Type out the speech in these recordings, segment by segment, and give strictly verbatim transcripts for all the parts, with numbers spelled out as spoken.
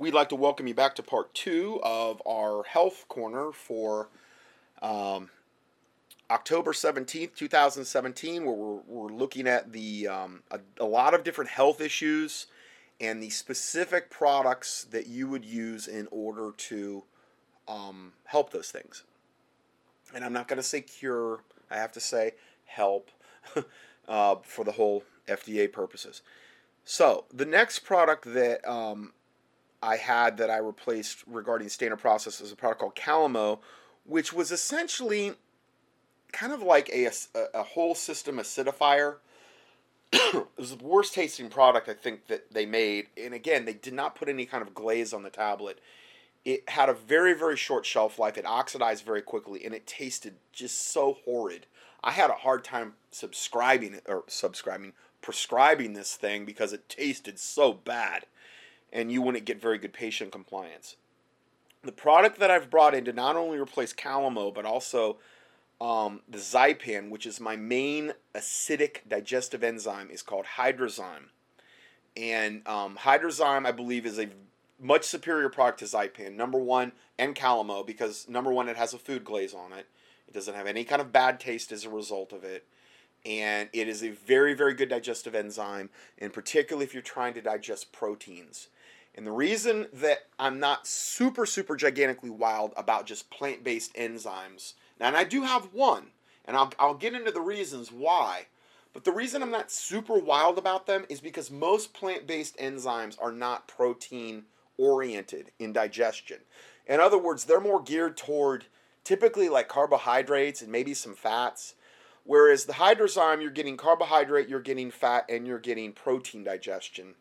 We'd like to welcome you back to part two of our health corner for um, October seventeenth, two thousand seventeen, where we're, we're looking at the um, a, a lot of different health issues and the specific products that you would use in order to um, help those things. And I'm not going to say cure, I have to say help uh, for the whole F D A purposes. So the next product that um, I had that I replaced regarding standard process is a product called Calimo, which was essentially kind of like a, a, a whole system acidifier. It was the worst tasting product I think that they made. And again, they did not put any kind of glaze on the tablet. It had a very, very short shelf life. It oxidized very quickly, and it tasted just so horrid. I had a hard time subscribing or subscribing, prescribing this thing because it tasted so bad, and you wouldn't get very good patient compliance. The product that I've brought in to not only replace Calimo, but also um, the Zypan, which is my main acidic digestive enzyme, is called Hydrozyme. And um, Hydrozyme, I believe, is a much superior product to Zypan, number one, and Calimo, because number one, it has a food glaze on it. It doesn't have any kind of bad taste as a result of it. And it is a very, very good digestive enzyme, and particularly if you're trying to digest proteins. And the reason that I'm not super, super gigantically wild about just plant-based enzymes, and I do have one, and I'll, I'll get into the reasons why, but the reason I'm not super wild about them is because most plant-based enzymes are not protein-oriented in digestion. In other words, they're more geared toward typically like carbohydrates and maybe some fats. Whereas the Hydrozyme, you're getting carbohydrate, you're getting fat, and you're getting protein digestion.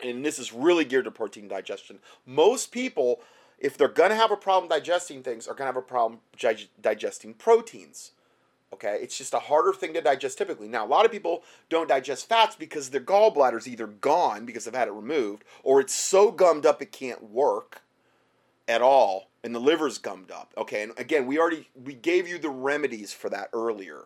And this is really geared to protein digestion. Most people, if they're going to have a problem digesting things, are going to have a problem dig digesting proteins. Okay, it's just a harder thing to digest typically. Now, a lot of people don't digest fats because their gallbladder's either gone because they've had it removed, or it's so gummed up it can't work at all, and the liver's gummed up. Okay, and again, we already we gave you the remedies for that earlier.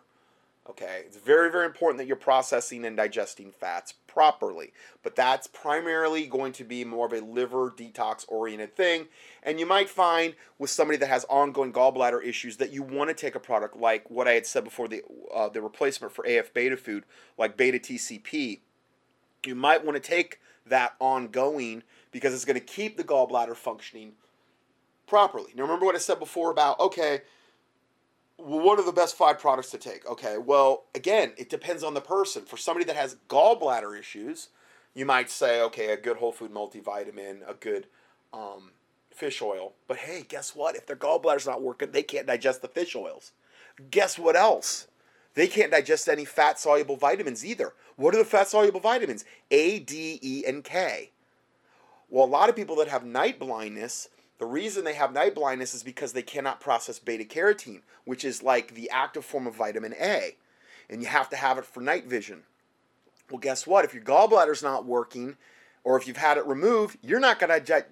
Okay, it's very, very important that you're processing and digesting fats properly. But that's primarily going to be more of a liver detox-oriented thing. And you might find with somebody that has ongoing gallbladder issues that you want to take a product like what I had said before, the, uh, the replacement for A F beta food, like beta T C P. You might want to take that ongoing because it's going to keep the gallbladder functioning properly. Now, remember what I said before about, okay, what are the best five products to take? Okay, well, again, it depends on the person. For somebody that has gallbladder issues, you might say, okay, a good whole food multivitamin, a good um, fish oil. But hey, guess what? If their gallbladder's not working, they can't digest the fish oils. Guess what else? They can't digest any fat-soluble vitamins either. What are the fat-soluble vitamins? A, D, E, and K. Well, a lot of people that have night blindness, the reason they have night blindness is because they cannot process beta-carotene, which is like the active form of vitamin A, and you have to have it for night vision. Well, guess what? If your gallbladder's not working, or if you've had it removed, you're not going to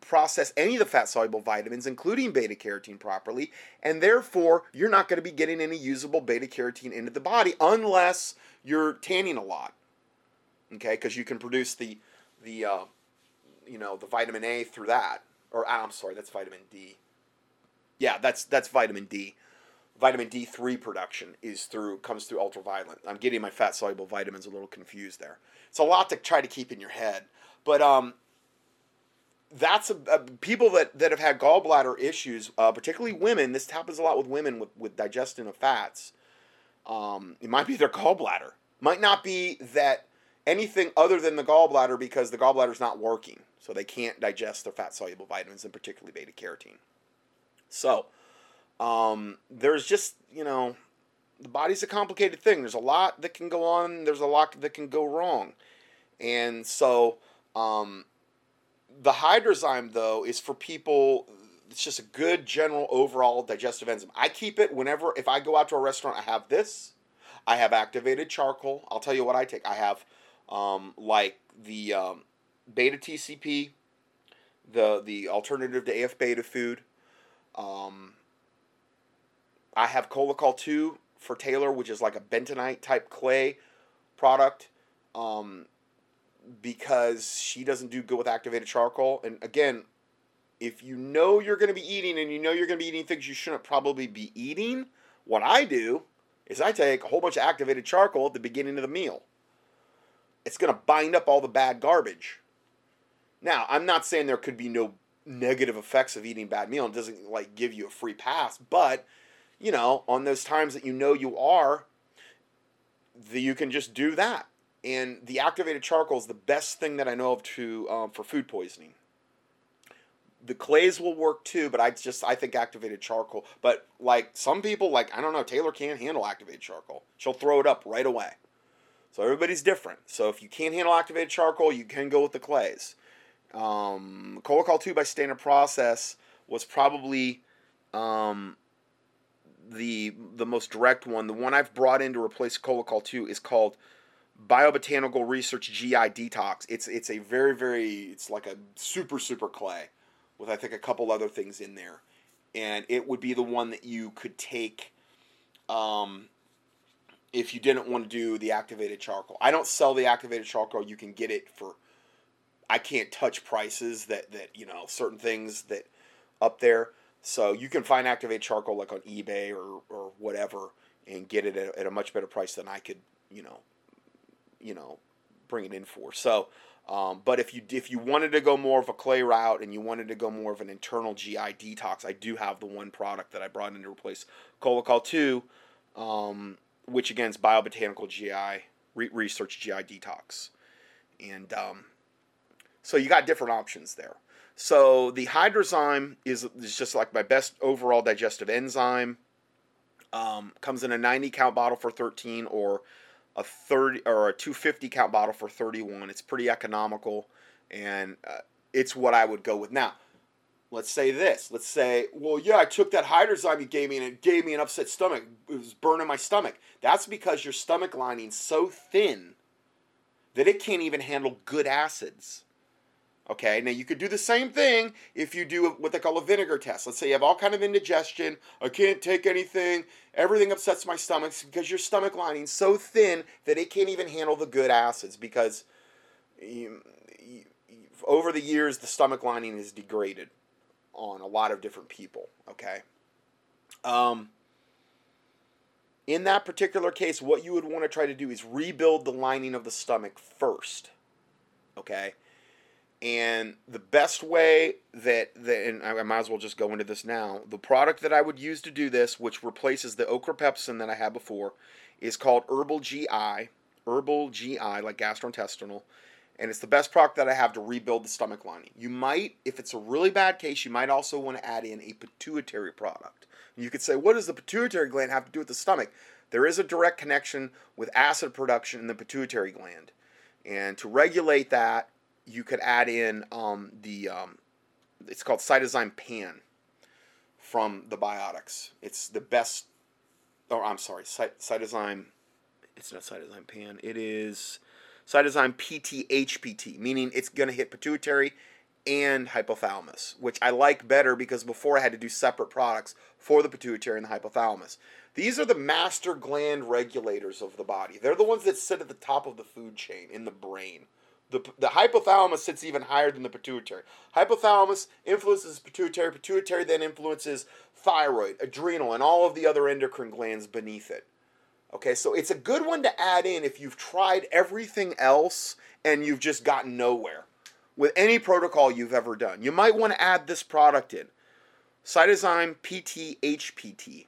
process any of the fat-soluble vitamins, including beta-carotene, properly, and therefore, you're not going to be getting any usable beta-carotene into the body unless you're tanning a lot, okay, because you can produce the, the uh, you know, the vitamin A through that. Or I'm sorry, that's vitamin D. Yeah, that's that's vitamin D. Vitamin D three production is through comes through ultraviolet. I'm getting my fat-soluble vitamins a little confused there. It's a lot to try to keep in your head, but um, that's a, a, people that that have had gallbladder issues, uh, particularly women. This happens a lot with women with with digestion of fats. Um, it might be their gallbladder. Might not be that anything other than the gallbladder because the gallbladder's not working. So they can't digest their fat-soluble vitamins, and particularly beta-carotene. So um, there's just, you know, the body's a complicated thing. There's a lot that can go on. There's a lot that can go wrong. And so um, the Hydrozyme, though, is for people, it's just a good general overall digestive enzyme. I keep it whenever, if I go out to a restaurant, I have this. I have activated charcoal. I'll tell you what I take. I have um, like the... Um, beta T C P, the the alternative to A F beta food. Um, I have Cholacol two for Taylor, which is like a bentonite type clay product. Um, because she doesn't do good with activated charcoal. And again, if you know you're going to be eating and you know you're going to be eating things you shouldn't probably be eating, what I do is I take a whole bunch of activated charcoal at the beginning of the meal. It's going to bind up all the bad garbage. Now, I'm not saying there could be no negative effects of eating bad meal. It doesn't, like, give you a free pass. But, you know, on those times that you know you are, the, you can just do that. And the activated charcoal is the best thing that I know of to um, for food poisoning. The clays will work too, but I just, I think activated charcoal. But like some people, like, I don't know, Taylor can't handle activated charcoal. She'll throw it up right away. So everybody's different. So if you can't handle activated charcoal, you can go with the clays. Um, Cholacol two by Standard Process was probably um, the, the most direct one. The one I've brought in to replace Cholacol two is called Biobotanical Research G I Detox. It's, it's a very, very, it's like a super, super clay with, I think, a couple other things in there. And it would be the one that you could take um, if you didn't want to do the activated charcoal. I don't sell the activated charcoal. You can get it for, I can't touch prices that, that you know, certain things that up there. So you can find activated charcoal like on eBay or, or whatever and get it at, at a much better price than I could, you know, you know, bring it in for. So, um, but if you if you wanted to go more of a clay route and you wanted to go more of an internal G I detox, I do have the one product that I brought in to replace Cholacol two, um, which again is Biobotanical G I, re Research G I Detox. And um, so you got different options there. So the Hydrozyme is, is just like my best overall digestive enzyme. Um, comes in a ninety count bottle for thirteen or a thirty or a two fifty count bottle for thirty-one. It's pretty economical, and uh, it's what I would go with. Now, let's say this. Let's say, well, yeah, I took that Hydrozyme you gave me, and it gave me an upset stomach. It was burning my stomach. That's because your stomach lining's so thin that it can't even handle good acids. Okay, now you could do the same thing if you do what they call a vinegar test. Let's say you have all kind of indigestion. I can't take anything. Everything upsets my stomach because your stomach lining's so thin that it can't even handle the good acids because you, you, over the years, the stomach lining is degraded on a lot of different people, okay? Um, in that particular case, what you would want to try to do is rebuild the lining of the stomach first, okay? And the best way that, that, and I might as well just go into this now, the product that I would use to do this, which replaces the ochrapepsin that I had before, is called Herbal G I, Herbal G I, like gastrointestinal, and it's the best product that I have to rebuild the stomach lining. You might, if it's a really bad case, you might also want to add in a pituitary product. You could say, what does the pituitary gland have to do with the stomach? There is a direct connection with acid production in the pituitary gland, and to regulate that, you could add in um, the, um, it's called Cytozyme-PAN from the Biotics. It's the best, or I'm sorry, Cytozyme, it's not Cytozyme-PAN, it is Cytozyme P T H P T, meaning it's going to hit pituitary and hypothalamus, which I like better because before I had to do separate products for the pituitary and the hypothalamus. These are the master gland regulators of the body. They're the ones that sit at the top of the food chain in the brain. The, the hypothalamus sits even higher than the pituitary. Hypothalamus influences pituitary. Pituitary then influences thyroid, adrenal, and all of the other endocrine glands beneath it. Okay, so it's a good one to add in if you've tried everything else and you've just gotten nowhere with any protocol you've ever done. You might want to add this product in. Cytozyme P T H P T.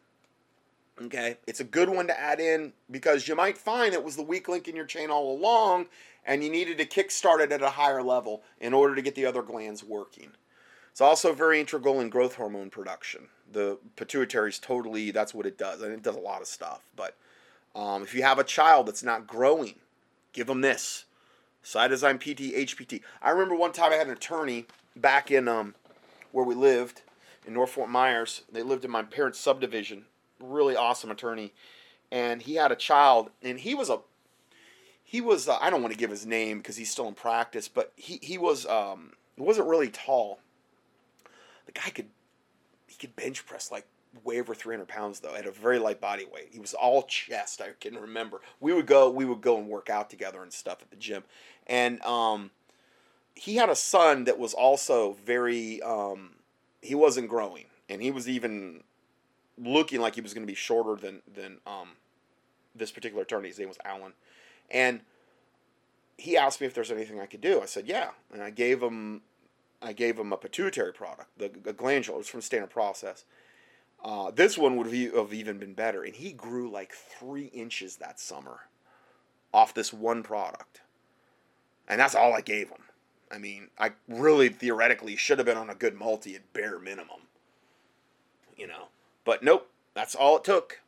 Okay, it's a good one to add in because you might find it was the weak link in your chain all along and you needed to kickstart it at a higher level in order to get the other glands working. It's also very integral in growth hormone production. The pituitary is totally, that's what it does, and it does a lot of stuff. But um, if you have a child that's not growing, give them this. Cytozyme P T H P T. I remember one time I had an attorney back in um, where we lived in North Fort Myers. They lived in my parents' subdivision. Really awesome attorney, and he had a child, and he was a, he was, a, I don't want to give his name because he's still in practice, but he, he was, um, wasn't really tall. The guy could, he could bench press like weigh over three hundred pounds, though. I had a very light body weight. He was all chest. I can remember. We would go, we would go and work out together and stuff at the gym. And um, he had a son that was also very, um, he wasn't growing. And he was even looking like he was going to be shorter than, than um, this particular attorney. His name was Alan. And he asked me if there's anything I could do. I said, yeah. And I gave him, I gave him a pituitary product, the a glandular. It was from Standard Process. Uh, this one would have even been better. And he grew like three inches that summer off this one product. And that's all I gave him. I mean, I really theoretically should have been on a good multi at bare minimum, you know. But nope, that's all it took.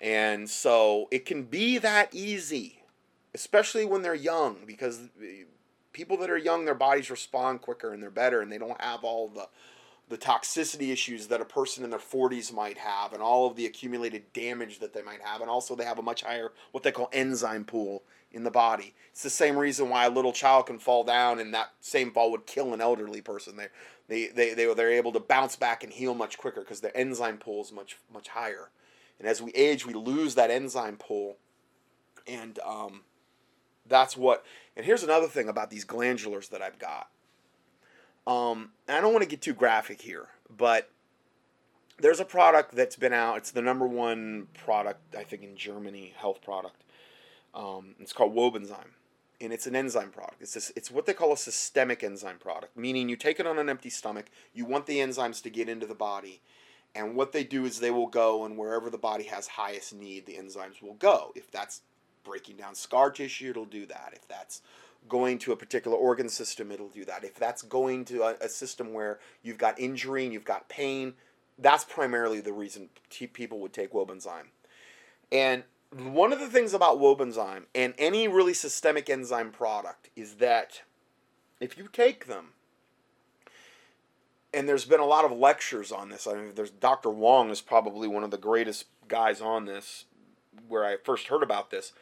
And so it can be that easy, especially when they're young, because people that are young, their bodies respond quicker and they're better and they don't have all the... the toxicity issues that a person in their forties might have, and all of the accumulated damage that they might have, and also they have a much higher, what they call enzyme pool in the body. It's the same reason why a little child can fall down, and that same fall would kill an elderly person. They, they, they, they, they're able to bounce back and heal much quicker because their enzyme pool is much, much higher. And as we age, we lose that enzyme pool, and um, that's what, and here's another thing about these glandulars that I've got. Um, I don't want to get too graphic here, but there's a product that's been out. It's the number one product, I think, in Germany, health product. Um, it's called Wobenzym, and it's an enzyme product. It's this, it's what they call a systemic enzyme product, meaning you take it on an empty stomach. You want the enzymes to get into the body, and what they do is they will go, and wherever the body has highest need, the enzymes will go. If that's breaking down scar tissue, it'll do that. If that's going to a particular organ system, it'll do that. If that's going to a, a system where you've got injury and you've got pain, that's primarily the reason people would take Wobenzym. And one of the things about Wobenzym and any really systemic enzyme product is that if you take them, and there's been a lot of lectures on this. I mean, there's Doctor Wong is probably one of the greatest guys on this, where I first heard about this.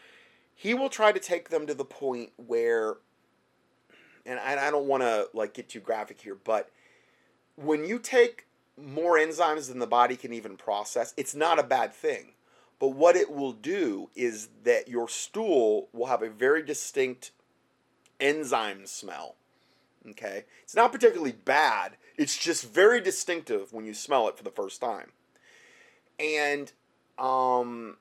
He will try to take them to the point where, and I don't want to like get too graphic here, but when you take more enzymes than the body can even process, it's not a bad thing. But what it will do is that your stool will have a very distinct enzyme smell. Okay? It's not particularly bad. It's just very distinctive when you smell it for the first time. And, um...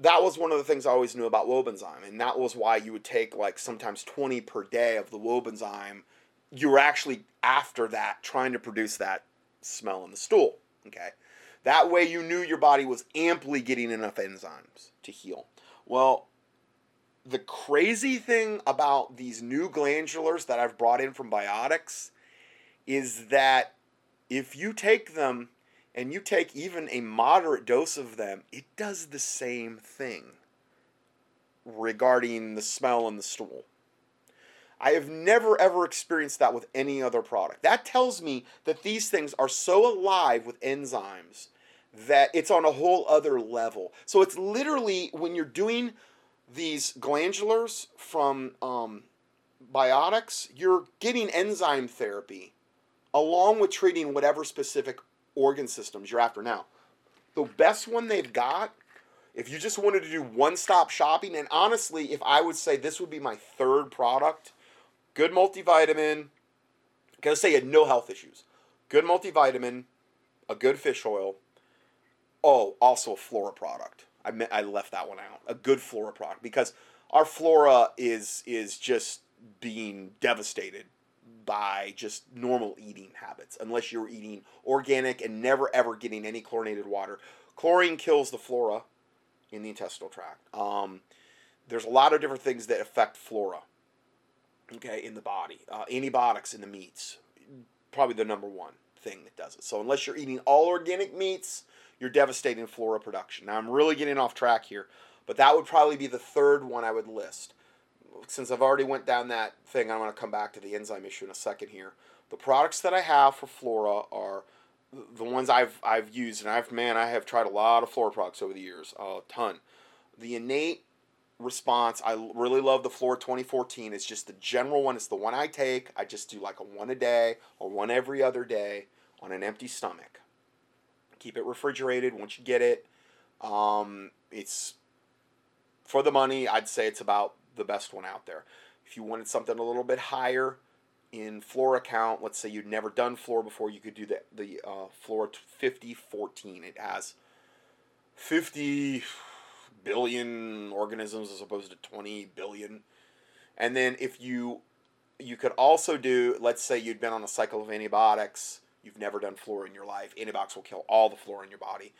that was one of the things I always knew about Wobenzym, and that was why you would take like sometimes twenty per day of the Wobenzym. You were actually after that trying to produce that smell in the stool. Okay, that way you knew your body was amply getting enough enzymes to heal. Well, the crazy thing about these new glandulars that I've brought in from Biotics is that if you take them, and you take even a moderate dose of them, it does the same thing regarding the smell in the stool. I have never ever experienced that with any other product. That tells me that these things are so alive with enzymes that it's on a whole other level. So it's literally, when you're doing these glandulars from um, Biotics, you're getting enzyme therapy along with treating whatever specific organ systems you're after. Now, the best one they've got, if you just wanted to do one-stop shopping, and honestly, if I would say this would be my third product, good multivitamin, gonna say you had no health issues, good multivitamin, a good fish oil, oh, also a Flora product. I meant, I left that one out. A good Flora product, because our Flora is is just being devastated by just normal eating habits, unless you're eating organic and never ever getting any chlorinated water. Chlorine kills the flora in the intestinal tract. Um, there's a lot of different things that affect flora, okay, in the body. Uh, antibiotics in the meats, probably the number one thing that does it. So unless you're eating all organic meats, you're devastating flora production. Now, I'm really getting off track here, but that would probably be the third one I would list. Since I've already went down that thing, I want to come back to the enzyme issue in a second here. The products that I have for Flora are the ones I've I've used, and I've man, I have tried a lot of Flora products over the years, a ton. The Innate Response, I really love the Flora twenty fourteen. It's just the general one. It's the one I take. I just do like a one a day or one every other day on an empty stomach. keep it refrigerated once you get it. Um, it's, for the money, I'd say it's about the best one out there. If you wanted something a little bit higher in Flora count, let's say you'd never done Flora before, you could do the, the uh, Flora fifty fourteen. It has fifty billion organisms as opposed to twenty billion. And then if you, you could also do, let's say you'd been on a cycle of antibiotics, you've never done Flora in your life. Antibiotics will kill all the flora in your body.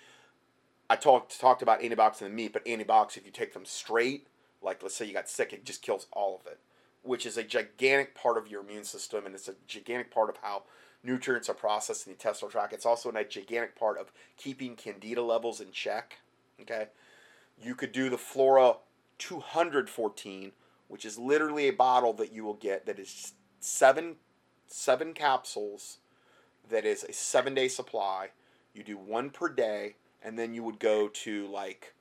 I talked talked about antibiotics in the meat, but antibiotics, if you take them straight, like let's say you got sick, it just kills all of it, which is a gigantic part of your immune system, and it's a gigantic part of how nutrients are processed in the intestinal tract. It's also a gigantic part of keeping candida levels in check, okay? You could do the Flora two fourteen, which is literally a bottle that you will get that is seven, seven capsules, that is a seven-day supply. You do one per day, and then you would go to, like,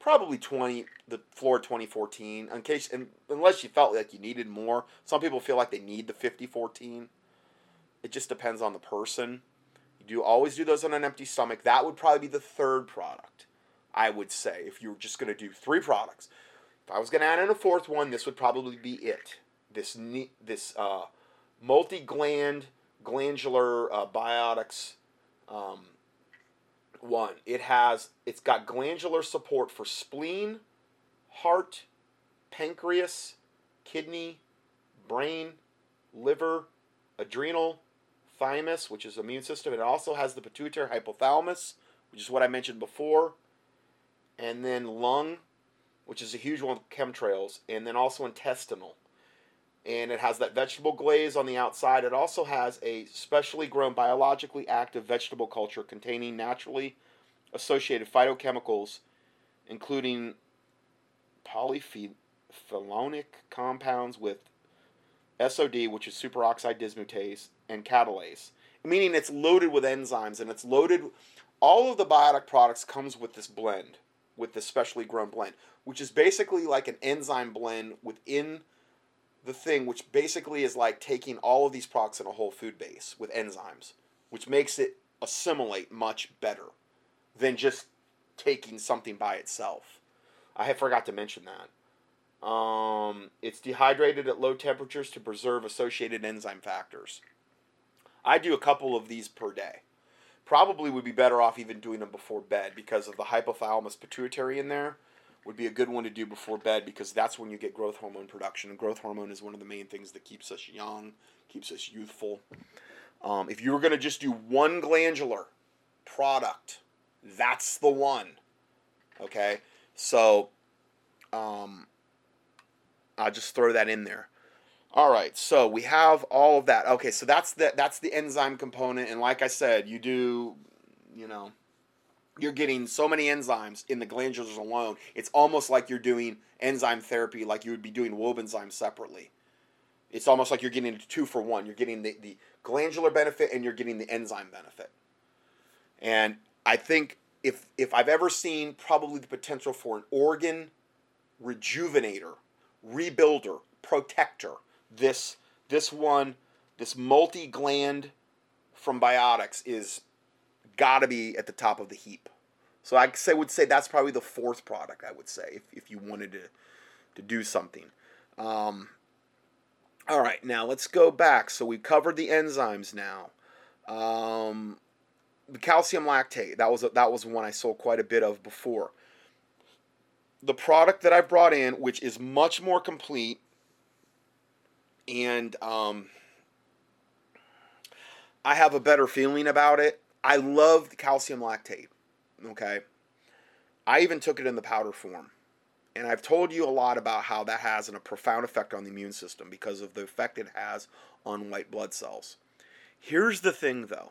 probably twenty, the Flora twenty fourteen, in case, and unless you felt like you needed more. Some people feel like they need the fifty fourteen. It just depends on the person. You do always do those on an empty stomach. That would probably be the third product, I would say, if you were just going to do three products. If I was going to add in a fourth one, this would probably be it. This this uh, multi-gland, glandular uh, biotics um, one. It has, it's got glandular support for spleen, heart, pancreas, kidney, brain, liver, adrenal, thymus, which is immune system. It also has the pituitary hypothalamus, which is what I mentioned before, and then lung, which is a huge one with chemtrails, and then also intestinal. And it has that vegetable glaze on the outside. It also has a specially grown biologically active vegetable culture containing naturally associated phytochemicals, including polyphenolic compounds with S O D, which is superoxide dismutase, and catalase, meaning it's loaded with enzymes, and it's loaded. All of the biotic products comes with this blend, with this specially grown blend, which is basically like an enzyme blend within the thing, which basically is like taking all of these products in a whole food base with enzymes, which makes it assimilate much better than just taking something by itself. I had forgot to mention that. Um, it's dehydrated at low temperatures to preserve associated enzyme factors. I do a couple of these per day. Probably would be better off even doing them before bed because of the hypothalamus pituitary in there. Would be a good one to do before bed because that's when you get growth hormone production. And growth hormone is one of the main things that keeps us young, keeps us youthful. Um, if you were going to just do one glandular product, that's the one. Okay? So, um... I'll just throw that in there. All right, so we have all of that. Okay, so that's the, that's the enzyme component. And like I said, you do, you know, you're getting so many enzymes in the glandulars alone. It's almost like you're doing enzyme therapy like you would be doing Wobenzym separately. It's almost like you're getting a two for one. You're getting the, the glandular benefit and you're getting the enzyme benefit. And I think if, if I've ever seen probably the potential for an organ rejuvenator, rebuilder, protector, this this one, this multi-gland from Biotics is got to be at the top of the heap. So I say, would say that's probably the fourth product, I would say, if, if you wanted to, to do something. Um, all right, now let's go back. So we covered the enzymes now. Um, the calcium lactate, that was, a, that was one I sold quite a bit of before. The product that I brought in, which is much more complete, and um, I have a better feeling about it. I love the calcium lactate, okay? I even took it in the powder form, and I've told you a lot about how that has a profound effect on the immune system because of the effect it has on white blood cells. Here's the thing, though.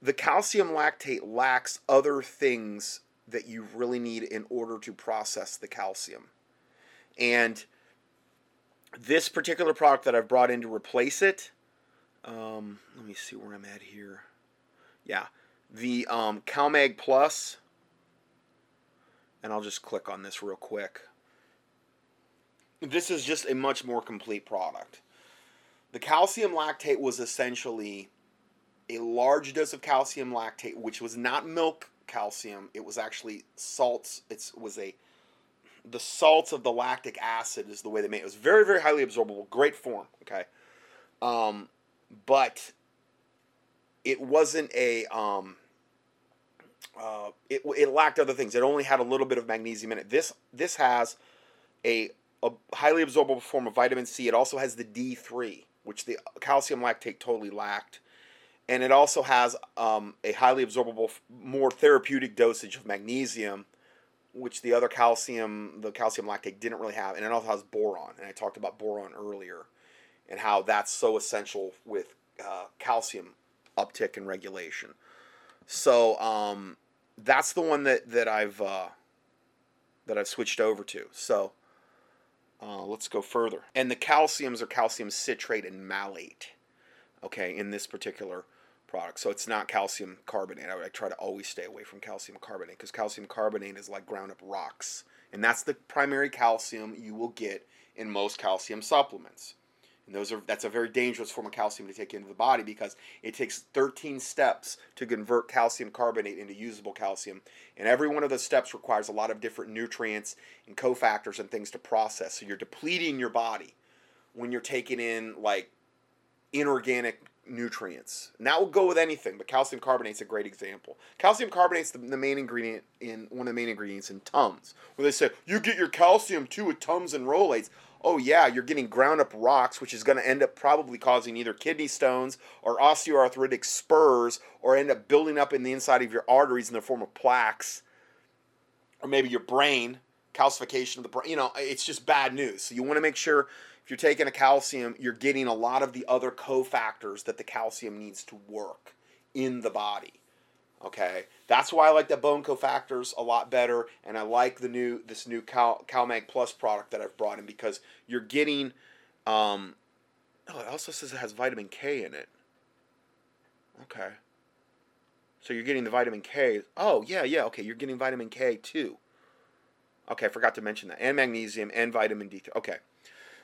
The calcium lactate lacks other things that you really need in order to process the calcium. And this particular product that I've brought in to replace it, um, let me see where I'm at here. Yeah, the um, CalMag Plus, and I'll just click on this real quick. This is just a much more complete product. The calcium lactate was essentially a large dose of calcium lactate, which was not milk calcium, it was actually salts. It was a the salts of the lactic acid is the way they made it. It was very, very highly absorbable, great form, okay? Um, but it wasn't a, um, uh, it, it lacked other things. It only had a little bit of magnesium in it. This, this has a, a highly absorbable form of vitamin C. It also has the D three, which the calcium lactate totally lacked. And it also has um, a highly absorbable, more therapeutic dosage of magnesium, which the other calcium, the calcium lactate didn't really have. And it also has boron. And I talked about boron earlier and how that's so essential with uh, calcium uptick and regulation. So um, that's the one that, that, I've, uh, that I've switched over to. So uh, let's go further. And the calciums are calcium citrate and malate, okay, in this particular product. So it's not calcium carbonate. I, I try to always stay away from calcium carbonate because calcium carbonate is like ground up rocks. And that's the primary calcium you will get in most calcium supplements. And those are, that's a very dangerous form of calcium to take into the body because it takes thirteen steps to convert calcium carbonate into usable calcium. And every one of those steps requires a lot of different nutrients and cofactors and things to process. So you're depleting your body when you're taking in like inorganic nutrients. And that will go with anything, but calcium carbonate's a great example. Calcium carbonate's the, the main ingredient in one of the main ingredients in Tums, where they say you get your calcium too with Tums and Rolaids. Oh yeah, you're getting ground up rocks, which is going to end up probably causing either kidney stones or osteoarthritic spurs, or end up building up in the inside of your arteries in the form of plaques, or maybe your brain, calcification of the brain. You know, it's just bad news. So you want to make sure if you're taking a calcium, you're getting a lot of the other cofactors that the calcium needs to work in the body. Okay, that's why I like the bone cofactors a lot better, and I like the new this new Cal, CalMag Plus product that I've brought in because you're getting. Um, oh, it also says it has vitamin K in it. Okay, so you're getting the vitamin K. Oh yeah, yeah. Okay, you're getting vitamin K too. Okay, I forgot to mention that, and magnesium and vitamin D three. Okay.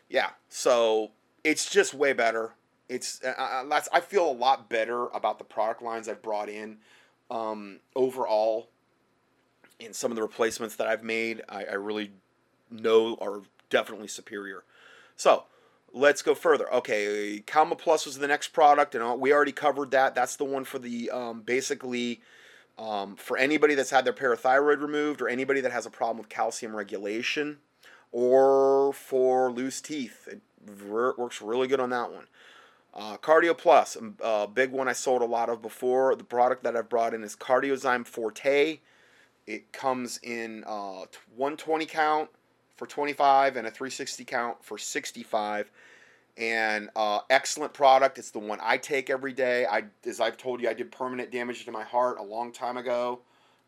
Yeah, so it's just way better. It's uh, that's, I feel a lot better about the product lines I've brought in um, overall. And some of the replacements that I've made, I, I really know are definitely superior. So let's go further. Okay, Calma Plus was the next product, and we already covered that. That's the one for the um, basically um, for anybody that's had their parathyroid removed or anybody that has a problem with calcium regulation, or for loose teeth. It works really good on that one. Uh, Cardio Plus, a big one I sold a lot of before. The product that I've brought in is Cardiozyme Forte. It comes in uh, one twenty count for twenty-five and a three sixty count for sixty-five. And uh, excellent product. It's the one I take every day. I, as I've told you, I did permanent damage to my heart a long time ago.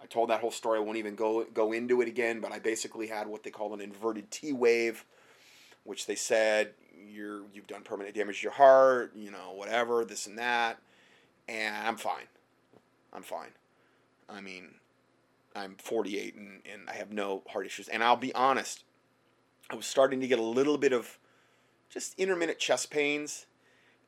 I told that whole story. I won't even go go into it again, but I basically had what they call an inverted T wave, which they said you're you've done permanent damage to your heart, you know, whatever, this and that. And I'm fine. I'm fine. I mean, I'm forty-eight and, and I have no heart issues. And I'll be honest, I was starting to get a little bit of just intermittent chest pains.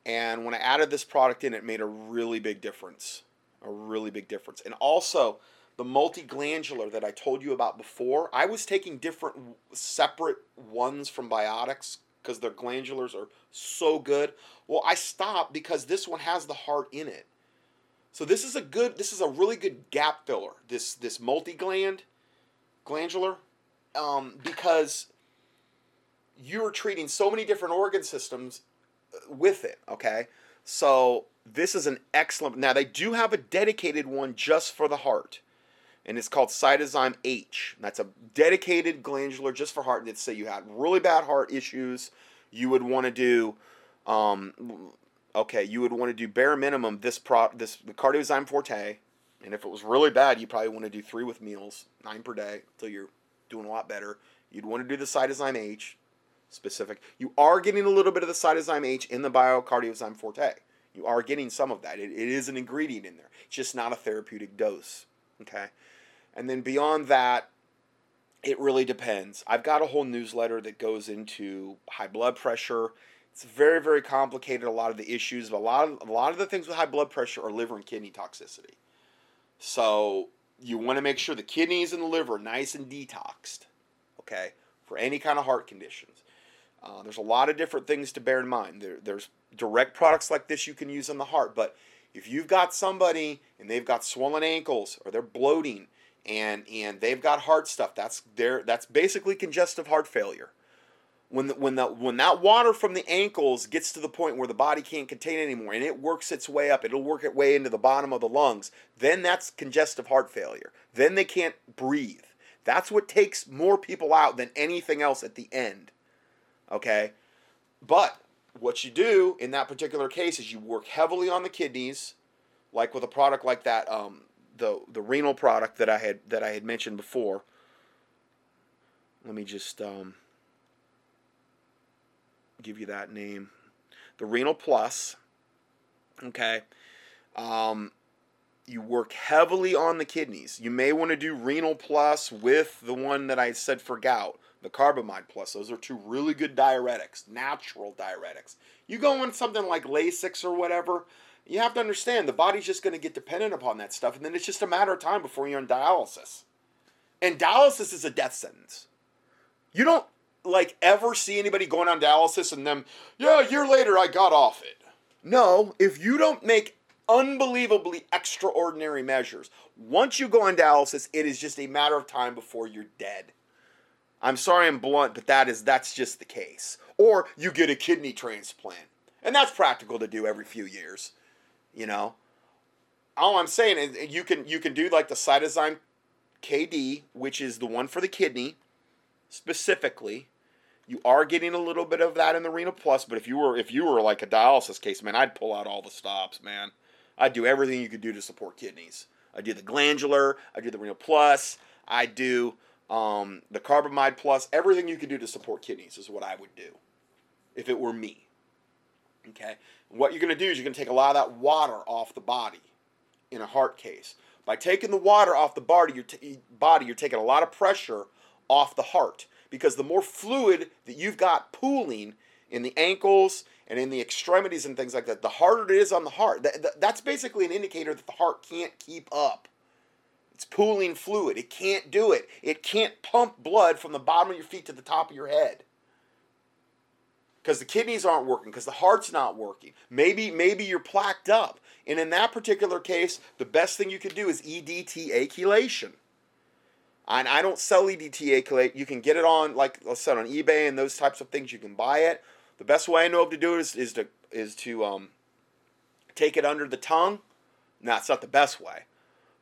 And when I added this product in, it made a really big difference. A really big difference. And also, the multi-glandular that I told you about before, I was taking different separate ones from Biotics because their glandulars are so good. Well, I stopped because this one has the heart in it. So this is a good, this is a really good gap filler, this this multi-gland, glandular, um, because you're treating so many different organ systems with it, okay? So this is an excellent, now they do have a dedicated one just for the heart. And it's called Cytozyme-H. That's a dedicated glandular just for heart. And let's say you had really bad heart issues, you would want to do, um, okay, you would want to do bare minimum this pro, this the Cardiozyme Forte. And if it was really bad, you probably want to do three with meals, nine per day, until you're doing a lot better. You'd want to do the Cytozyme-H specific. You are getting a little bit of the Cytozyme-H in the Bio-Cardiozyme Forte. You are getting some of that. It, it is an ingredient in there. It's just not a therapeutic dose. Okay, and then beyond that, it really depends. I've got a whole newsletter that goes into high blood pressure, It's very, very complicated, a lot of the issues, but a lot of, a lot of the things with high blood pressure are liver and kidney toxicity. So you want to make sure the kidneys and the liver are nice and detoxed, okay, for any kind of heart conditions. Uh, there's a lot of different things to bear in mind. There, there's direct products like this you can use on the heart, but if you've got somebody and they've got swollen ankles or they're bloating and, and they've got heart stuff, that's, their, that's basically congestive heart failure. When, the, when, the, when that water from the ankles gets to the point where the body can't contain it anymore and it works its way up, it'll work its way into the bottom of the lungs, then that's congestive heart failure. Then they can't breathe. That's what takes more people out than anything else at the end, okay? But what you do in that particular case is you work heavily on the kidneys, like with a product like that, um, the, the renal product that I had, that I had mentioned before. Let me just... Um, give you that name, the Renal Plus, okay? Um, you work heavily on the kidneys. You may want to do Renal Plus with the one that I said for gout, the Carbamide Plus. Those are two really good diuretics, natural diuretics. You go on something like Lasix or whatever, you have to understand the body's just going to get dependent upon that stuff, and then it's just a matter of time before you're on dialysis. And dialysis is a death sentence. You don't like ever see anybody going on dialysis and them, yeah, a year later I got off it. No, if you don't make unbelievably extraordinary measures, once you go on dialysis, it is just a matter of time before you're dead. I'm sorry I'm blunt, but that is, that's just the case. Or you get a kidney transplant, and that's practical to do every few years, you know. All I'm saying is you can, you can do like the Cytozyme K D, which is the one for the kidney, specifically. You are getting a little bit of that in the Renal Plus, but if you were if you were like a dialysis case, man, I'd pull out all the stops, man. I'd do everything you could do to support kidneys. I'd do the glandular, I'd do the Renal Plus, I'd do um, the Carbamide Plus. Everything you could do to support kidneys is what I would do if it were me. Okay? What you're going to do is you're going to take a lot of that water off the body in a heart case. By taking the water off the body, you're, t body, you're taking a lot of pressure off the heart, because the more fluid that you've got pooling in the ankles and in the extremities and things like that, the harder it is on the heart. That, that, that's basically an indicator that the heart can't keep up. It's pooling fluid. It can't do it. It can't pump blood from the bottom of your feet to the top of your head, because the kidneys aren't working, because the heart's not working. Maybe, maybe you're plaqued up. And in that particular case, the best thing you could do is E D T A chelation. And I don't sell E D T A chelate. You can get it on, like I said, on eBay and those types of things. You can buy it. The best way I know of to do it is, is to is to um, take it under the tongue. Now, it's not the best way,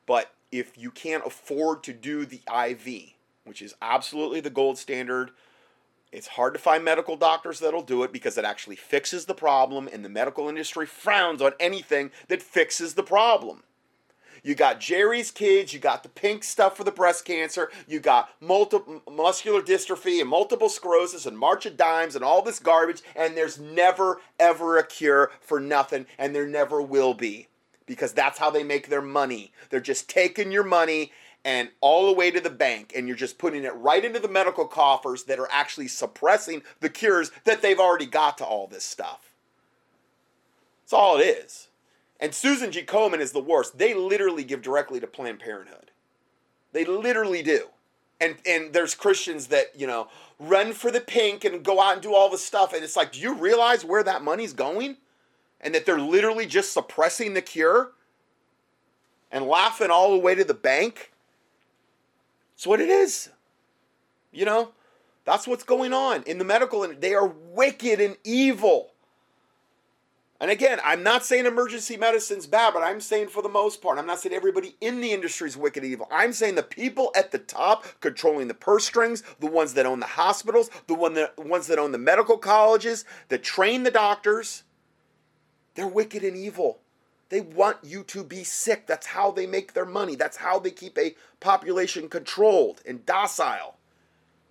but if you can't afford to do the I V, which is absolutely the gold standard, it's hard to find medical doctors that'll do it, because it actually fixes the problem, and the medical industry frowns on anything that fixes the problem. You got Jerry's Kids, you got the pink stuff for the breast cancer, you got multi muscular dystrophy and multiple sclerosis and March of Dimes and all this garbage, and there's never, ever a cure for nothing, and there never will be, because that's how they make their money. They're just taking your money and all the way to the bank, and you're just putting it right into the medical coffers that are actually suppressing the cures that they've already got to all this stuff. That's all it is. And Susan G. Komen is the worst. They literally give directly to Planned Parenthood. They literally do. And and there's Christians that, you know, run for the pink and go out and do all this stuff. And it's like, do you realize where that money's going? And that they're literally just suppressing the cure? And laughing all the way to the bank? That's what it is. You know? That's what's going on in the medical industry. They are wicked and evil. And again, I'm not saying emergency medicine's bad, but I'm saying for the most part, I'm not saying everybody in the industry is wicked and evil. I'm saying the people at the top controlling the purse strings, the ones that own the hospitals, the one that, ones that own the medical colleges, that train the doctors, they're wicked and evil. They want you to be sick. That's how they make their money. That's how they keep a population controlled and docile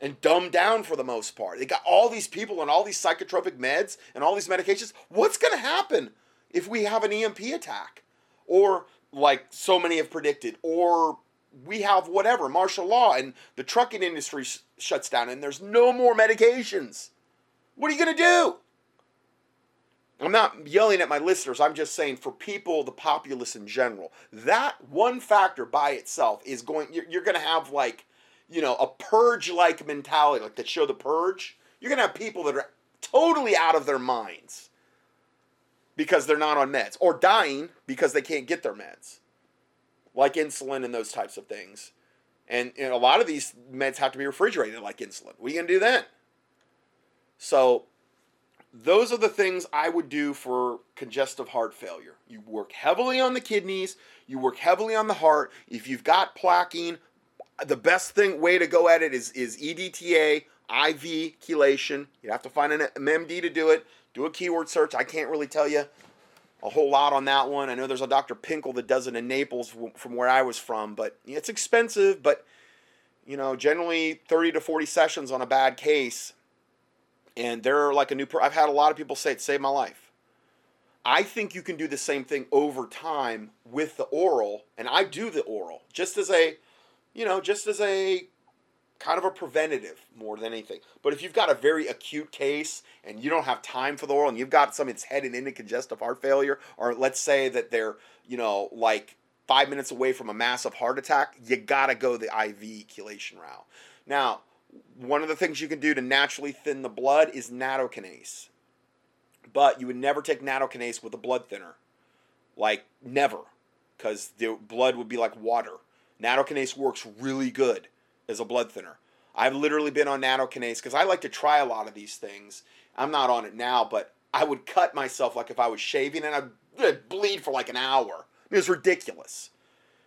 and dumbed down for the most part. They got all these people and all these psychotropic meds and all these medications. What's going to happen if we have an E M P attack? Or, like so many have predicted, or we have whatever, martial law, and the trucking industry sh shuts down and there's no more medications. What are you going to do? I'm not yelling at my listeners, I'm just saying for people, the populace in general, that one factor by itself is going, you're, you're going to have like, you know, a purge-like mentality, like that show The Purge. You're going to have people that are totally out of their minds because they're not on meds, or dying because they can't get their meds, like insulin and those types of things. And, and a lot of these meds have to be refrigerated like insulin. What are you going to do then? So those are the things I would do for congestive heart failure. You work heavily on the kidneys. You work heavily on the heart. If you've got plaquing, the best thing way to go at it is, is E D T A, I V chelation. You have to find an M D to do it. Do a keyword search. I can't really tell you a whole lot on that one. I know there's a Doctor Pinkle that does it in Naples from where I was from, but it's expensive. But, you know, generally thirty to forty sessions on a bad case. And they're like a new, pro- I've had a lot of people say it saved my life. I think you can do the same thing over time with the oral. And I do the oral just as a, you know, just as a kind of a preventative more than anything. But if you've got a very acute case and you don't have time for the oral, and you've got something that's headed into congestive heart failure, or let's say that they're, you know, like five minutes away from a massive heart attack, you got to go the I V chelation route. Now, one of the things you can do to naturally thin the blood is nattokinase. But you would never take nattokinase with a blood thinner. Like, never. Because the blood would be like water. Nattokinase works really good as a blood thinner. I've literally been on nattokinase because I like to try a lot of these things. I'm not on it now, but I would cut myself like if I was shaving, and I'd bleed for like an hour. It was ridiculous.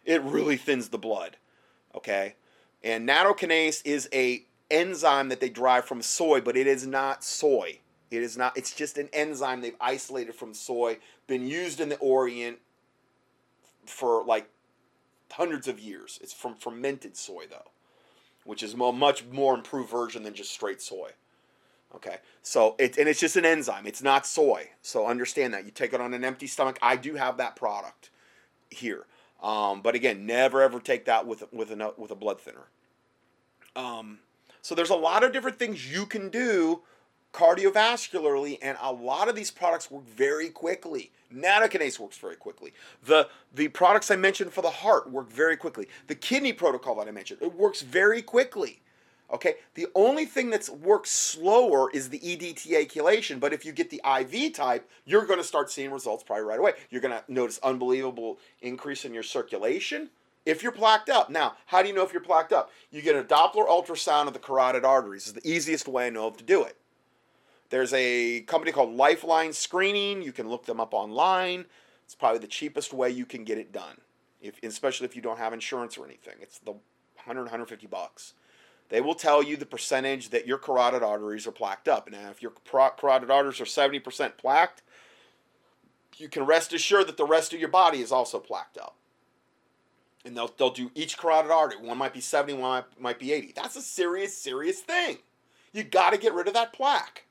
It really thins the blood. Okay? And nattokinase is a enzyme that they derive from soy, but it is not soy. It is not, it's just an enzyme they've isolated from soy, been used in the Orient for like hundreds of years. It's from fermented soy though, which is a much more improved version than just straight soy. Okay, so it, and it's just an enzyme. It's not soy, so understand that. You take it on an empty stomach. I do have that product here. Um, but again, never ever take that with with a with a blood thinner. Um, so there's a lot of different things you can do cardiovascularly, and a lot of these products work very quickly. Nattokinase works very quickly. The the products I mentioned for the heart work very quickly. The kidney protocol that I mentioned, it works very quickly. Okay, the only thing that works slower is the E D T A chelation, but if you get the I V type, you're going to start seeing results probably right away. You're going to notice unbelievable increase in your circulation if you're plaqued up. Now, how do you know if you're plaqued up? You get a Doppler ultrasound of the carotid arteries. It's the easiest way I know of to do it. There's a company called Lifeline Screening. You can look them up online. It's probably the cheapest way you can get it done, if, especially if you don't have insurance or anything. It's the one hundred, one hundred fifty bucks. They will tell you the percentage that your carotid arteries are plaqued up. Now, if your carotid arteries are seventy percent plaqued, you can rest assured that the rest of your body is also plaqued up. And they'll they'll do each carotid artery. One might be seventy, one might be eighty. That's a serious, serious thing. You got to get rid of that plaque.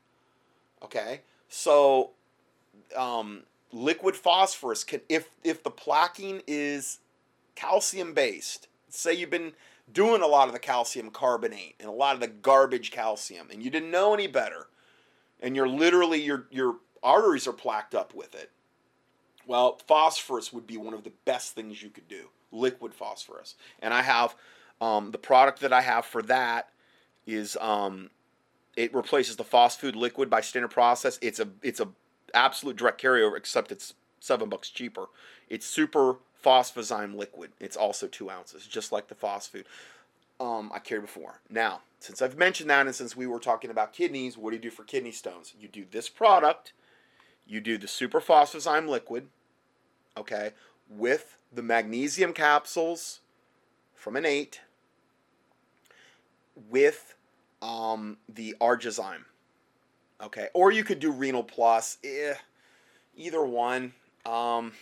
Okay? So, um, liquid phosphorus can, if if the plaquing is calcium-based, say you've been doing a lot of the calcium carbonate and a lot of the garbage calcium, and you didn't know any better, and you're literally your your arteries are plaqued up with it. Well, phosphorus would be one of the best things you could do, liquid phosphorus. And I have um, the product that I have for that is um, it replaces the Phosphood Liquid by Standard Process. It's a it's a absolute direct carryover, except it's seven bucks cheaper. It's Super Phosphozyme Liquid. It's also two ounces, just like the Phosphood um, I carried before. Now, since I've mentioned that, and since we were talking about kidneys, what do you do for kidney stones? You do this product, you do the Super Phosphozyme Liquid, okay, with the magnesium capsules from Innate, with um, the Argizyme, okay, or you could do Renal Plus, eh, either one. Um...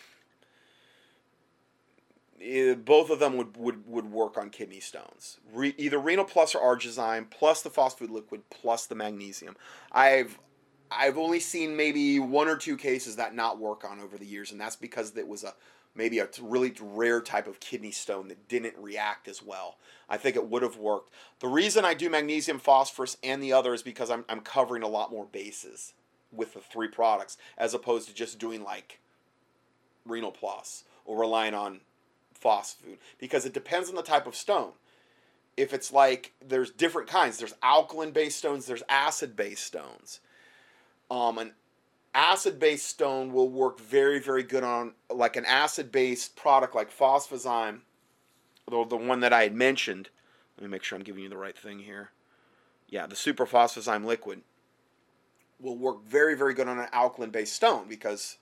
Both of them would, would, would work on kidney stones. Re, either Renal Plus or Argizyme, plus the Phosphood Liquid, plus the magnesium. I've I've only seen maybe one or two cases that not work on over the years, and that's because it was a maybe a really rare type of kidney stone that didn't react as well. I think it would have worked. The reason I do magnesium, phosphorus, and the other is because I'm I'm covering a lot more bases. with the three products, as opposed to just doing like Renal Plus or relying on phos food, because it depends on the type of stone. If it's like, there's different kinds. There's alkaline-based stones. There's acid-based stones. Um, an acid-based stone will work very, very good on like an acid-based product like Phosphozyme, the, the one that I had mentioned. Let me make sure I'm giving you the right thing here. Yeah, the Super Phosphozyme Liquid will work very, very good on an alkaline-based stone because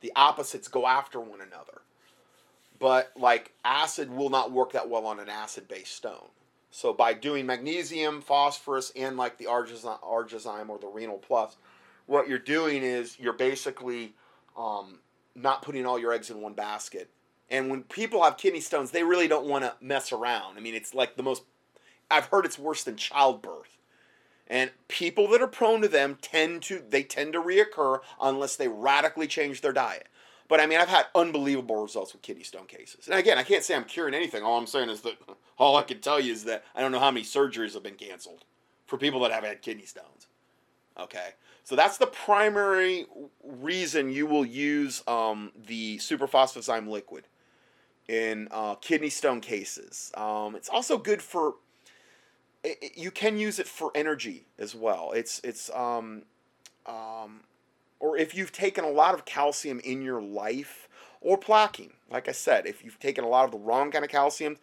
the opposites go after one another. But like acid will not work that well on an acid-based stone. So by doing magnesium, phosphorus, and like the Argizyme or the Renal Plus, what you're doing is you're basically um, not putting all your eggs in one basket. And when people have kidney stones, they really don't want to mess around. I mean, it's like the most, I've heard it's worse than childbirth. And people that are prone to them tend to, they tend to reoccur unless they radically change their diet. But, I mean, I've had unbelievable results with kidney stone cases. And, again, I can't say I'm curing anything. All I'm saying is that all I can tell you is that I don't know how many surgeries have been canceled for people that have had kidney stones. Okay? So that's the primary reason you will use um, the Super Phosphozyme Liquid in uh, kidney stone cases. Um, it's also good for – you can use it for energy as well. It's – it's um, um, or if you've taken a lot of calcium in your life, or plaquing. Like I said, if you've taken a lot of the wrong kind of calcium,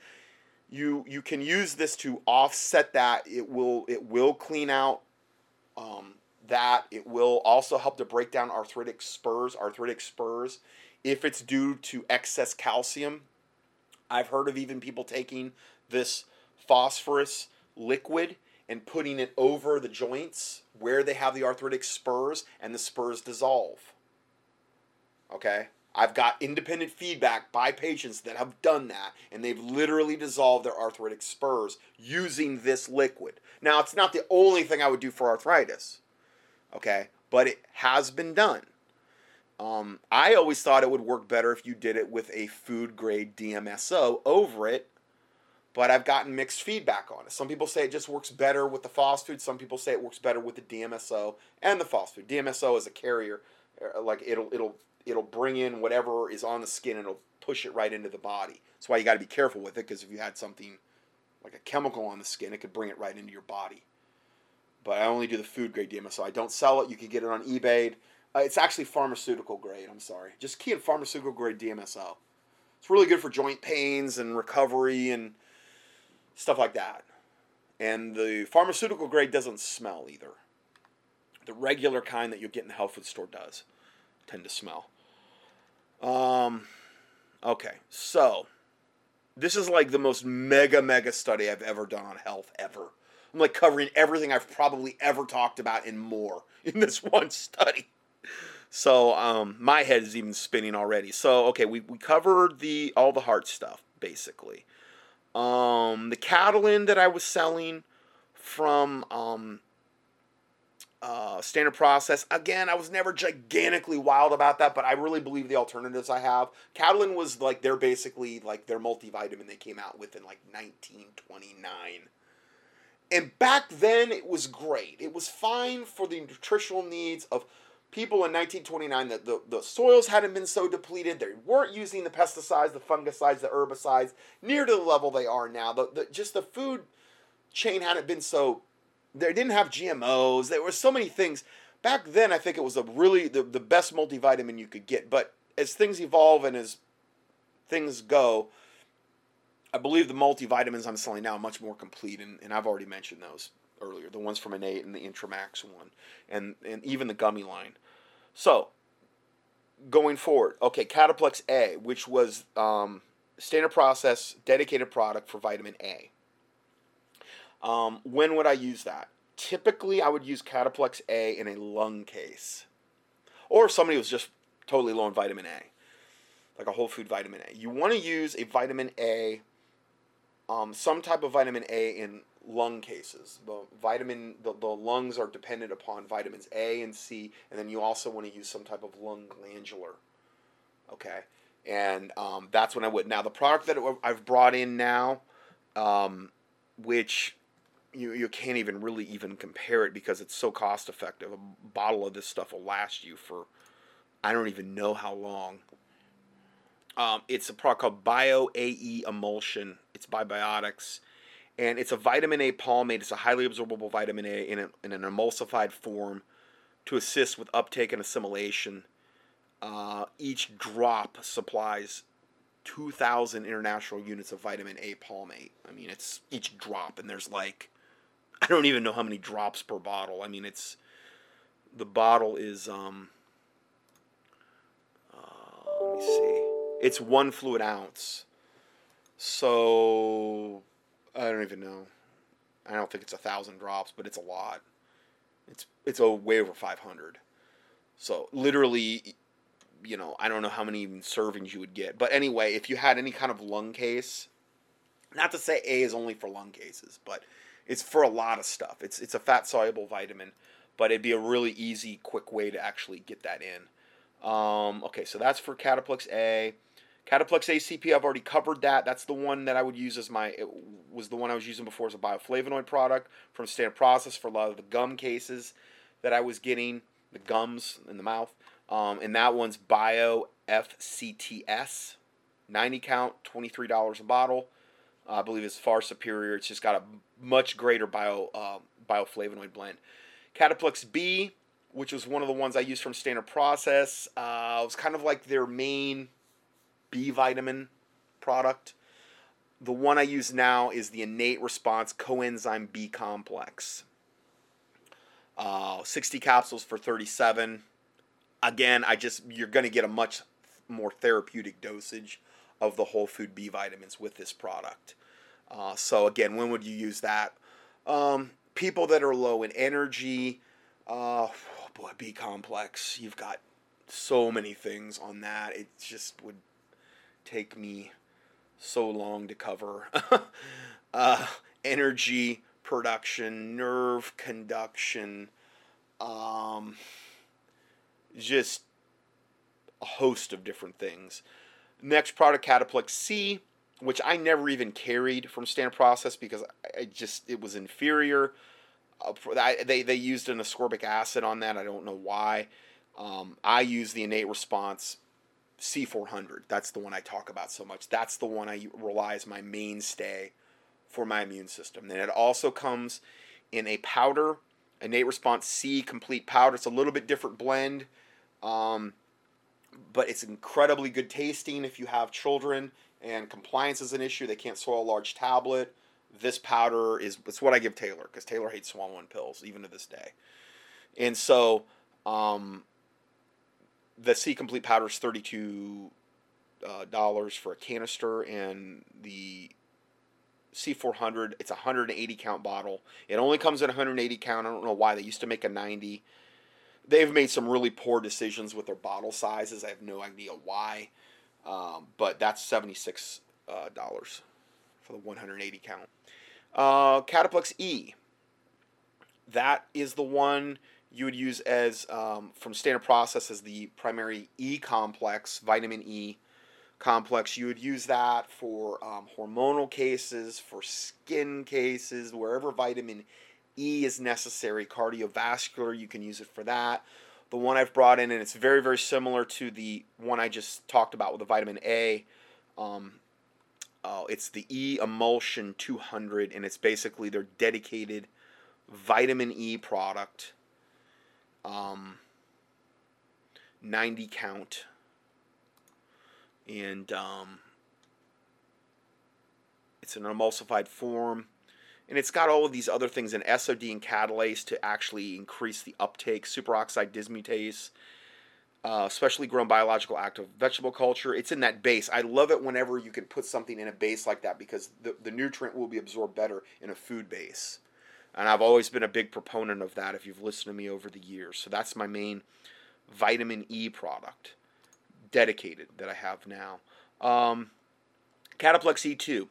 you you can use this to offset that. It will it will clean out um, that. It will also help to break down arthritic spurs. Arthritic spurs, if it's due to excess calcium. I've heard of even people taking this phosphorus liquid and putting it over the joints where they have the arthritic spurs, and the spurs dissolve. Okay? I've got independent feedback by patients that have done that, and they've literally dissolved their arthritic spurs using this liquid. Now, it's not the only thing I would do for arthritis, okay? But it has been done. Um, I always thought it would work better if you did it with a food-grade D M S O over it, but I've gotten mixed feedback on it. Some people say it just works better with the phos food. Some people say it works better with the D M S O and the phos food. D M S O is a carrier, like it'll it'll it'll bring in whatever is on the skin and it'll push it right into the body. That's why you got to be careful with it, because if you had something like a chemical on the skin, it could bring it right into your body. But I only do the food grade D M S O. I don't sell it. You can get it on eBay. Uh, it's actually pharmaceutical grade. I'm sorry. Just key in pharmaceutical grade D M S O. It's really good for joint pains and recovery and stuff like that. And the pharmaceutical grade doesn't smell either. The regular kind that you get in the health food store does tend to smell. Um, okay, so this is like the most mega, mega study I've ever done on health, ever. I'm like covering everything I've probably ever talked about and more in this one study. So um, my head is even spinning already. So, okay, we, we covered the all the heart stuff, basically. Um, the Catalin that I was selling from um, uh, Standard Process, again, I was never gigantically wild about that, but I really believe the alternatives I have. Catalin was like, they're basically like their multivitamin they came out with in like nineteen twenty-nine. And back then it was great. It was fine for the nutritional needs of people in nineteen twenty-nine, that the, the soils hadn't been so depleted. They weren't using the pesticides, the fungicides, the herbicides near to the level they are now. The, the, just the food chain hadn't been so... They didn't have G M Os. There were so many things. Back then, I think it was a really the, the best multivitamin you could get. But as things evolve and as things go, I believe the multivitamins I'm selling now are much more complete, and, and I've already mentioned those earlier, the ones from Innate and the Intramax one, and, and even the gummy line. So, going forward, okay, Cataplex A, which was um, Standard Process, dedicated product for vitamin A. Um, when would I use that? Typically, I would use Cataplex A in a lung case, or if somebody was just totally low on vitamin A, like a whole food vitamin A. You want to use a vitamin A, um, some type of vitamin A in lung cases. The vitamin, the, the lungs are dependent upon vitamins A and C, and then you also want to use some type of lung glandular. Okay, and um, that's when I would. Now the product that I've brought in now, um, which you, you can't even really even compare it because it's so cost effective. A bottle of this stuff will last you for I don't even know how long. Um, it's a product called Bio-A E Emulsion. It's by Biotics. And it's a vitamin A palmate. It's a highly absorbable vitamin A in, a, in an emulsified form to assist with uptake and assimilation. Uh, each drop supplies two thousand international units of vitamin A palmate. I mean, it's each drop. And there's like, I don't even know how many drops per bottle. I mean, it's, the bottle is, um, uh, let me see. It's one fluid ounce. So... I don't even know. I don't think it's a thousand drops, but it's a lot. It's it's a way over five hundred. So literally, you know, I don't know how many even servings you would get. But anyway, if you had any kind of lung case, not to say A is only for lung cases, but it's for a lot of stuff. It's it's a fat soluble vitamin, but it'd be a really easy, quick way to actually get that in. Um, okay, so that's for Cataplex A. Cataplex A C P, I've already covered that. That's the one that I would use as my, it was the one I was using before as a bioflavonoid product from Standard Process for a lot of the gum cases that I was getting, the gums in the mouth. Um, and that one's Bio F C T S, ninety count, twenty-three dollars a bottle. Uh, I believe it's far superior. It's just got a much greater bio uh, bioflavonoid blend. Cataplex B, which was one of the ones I used from Standard Process, uh, it was kind of like their main B vitamin product. The one I use now is the Innate Response Coenzyme B Complex. Uh, sixty capsules for thirty-seven. Again, I just you're going to get a much more therapeutic dosage of the whole food B vitamins with this product. Uh, so again, when would you use that? Um, people that are low in energy, uh, oh boy, B Complex. You've got so many things on that. It just would take me so long to cover. uh, energy production, nerve conduction, um, just a host of different things. Next product, Cataplex C, which I never even carried from Standard Process because I just it was inferior. Uh, I, they they used an ascorbic acid on that. I don't know why. Um, I use the Innate Response C four hundred, that's the one I talk about so much. That's the one I rely as my mainstay for my immune system. And it also comes in a powder, Innate Response C Complete Powder. It's a little bit different blend, um, but it's incredibly good tasting if you have children and compliance is an issue. They can't swallow a large tablet. This powder is it's what I give Taylor because Taylor hates swallowing pills even to this day. And so... Um, the C Complete Powder is thirty-two dollars uh, for a canister, and the C four hundred, it's a one hundred eighty count bottle. It only comes in one hundred eighty count. I don't know why. They used to make a ninety. They've made some really poor decisions with their bottle sizes. I have no idea why, um, but that's seventy-six dollars uh, for the one hundred eighty count. Uh, Cataplex E, that is the one you would use as, um, from Standard Process, as the primary E complex, vitamin E complex. You would use that for um, hormonal cases, for skin cases, wherever vitamin E is necessary. Cardiovascular, you can use it for that. The one I've brought in, and it's very, very similar to the one I just talked about with the vitamin A. Um, uh, it's the E Emulsion two hundred, and it's basically their dedicated vitamin E product. Um, ninety count, and um, it's an emulsified form, and it's got all of these other things in S O D and catalase to actually increase the uptake, superoxide dismutase, uh, specially grown biological active vegetable culture. It's in that base. I love it whenever you can put something in a base like that because the, the nutrient will be absorbed better in a food base. And I've always been a big proponent of that if you've listened to me over the years. So that's my main vitamin E product, dedicated, that I have now. Um, Cataplex E two.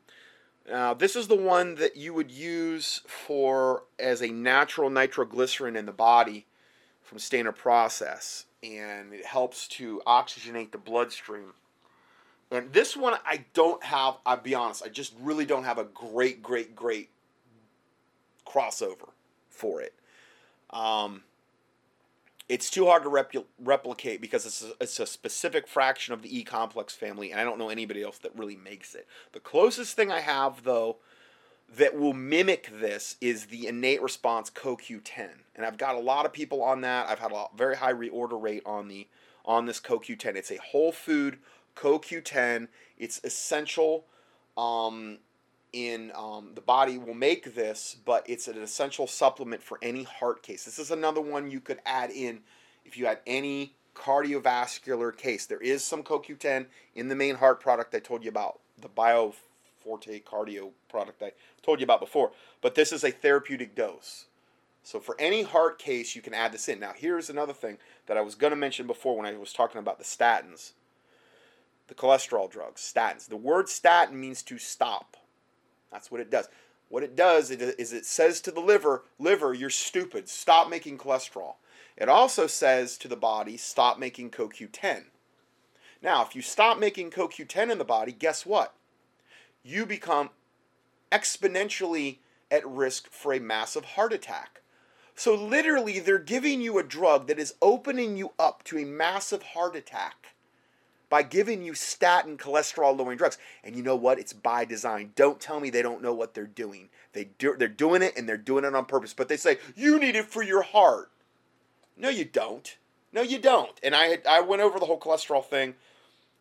Now, this is the one that you would use for as a natural nitroglycerin in the body from Standard Process. And it helps to oxygenate the bloodstream. And this one I don't have, I'll be honest, I just really don't have a great, great, great crossover for it. Um, it's too hard to repl replicate because it's a, it's a specific fraction of the E-complex family, and I don't know anybody else that really makes it. The closest thing I have, though, that will mimic this is the Innate Response C O Q ten, and I've got a lot of people on that. I've had a lot, very high reorder rate on the on this C O Q ten. It's a whole food C O Q ten. It's essential um, in um, the body will make this, but it's an essential supplement for any heart case. This is another one you could add in if you had any cardiovascular case. There is some C O Q ten in the main heart product I told you about, the Bio Forte cardio product I told you about before, but this is a therapeutic dose. So for any heart case, you can add this in. Now, here's another thing that I was going to mention before when I was talking about the statins, the cholesterol drugs, statins. The word statin means to stop. That's what it does. What it does is it says to the liver, liver, you're stupid. Stop making cholesterol. It also says to the body, stop making C O Q ten. Now, if you stop making C O Q ten in the body, guess what? You become exponentially at risk for a massive heart attack. So literally, they're giving you a drug that is opening you up to a massive heart attack by giving you statin cholesterol-lowering drugs. And you know what? It's by design. Don't tell me they don't know what they're doing. They do, they're doing it, and they're doing it on purpose. But they say, you need it for your heart. No, you don't. No, you don't. And I, I went over the whole cholesterol thing.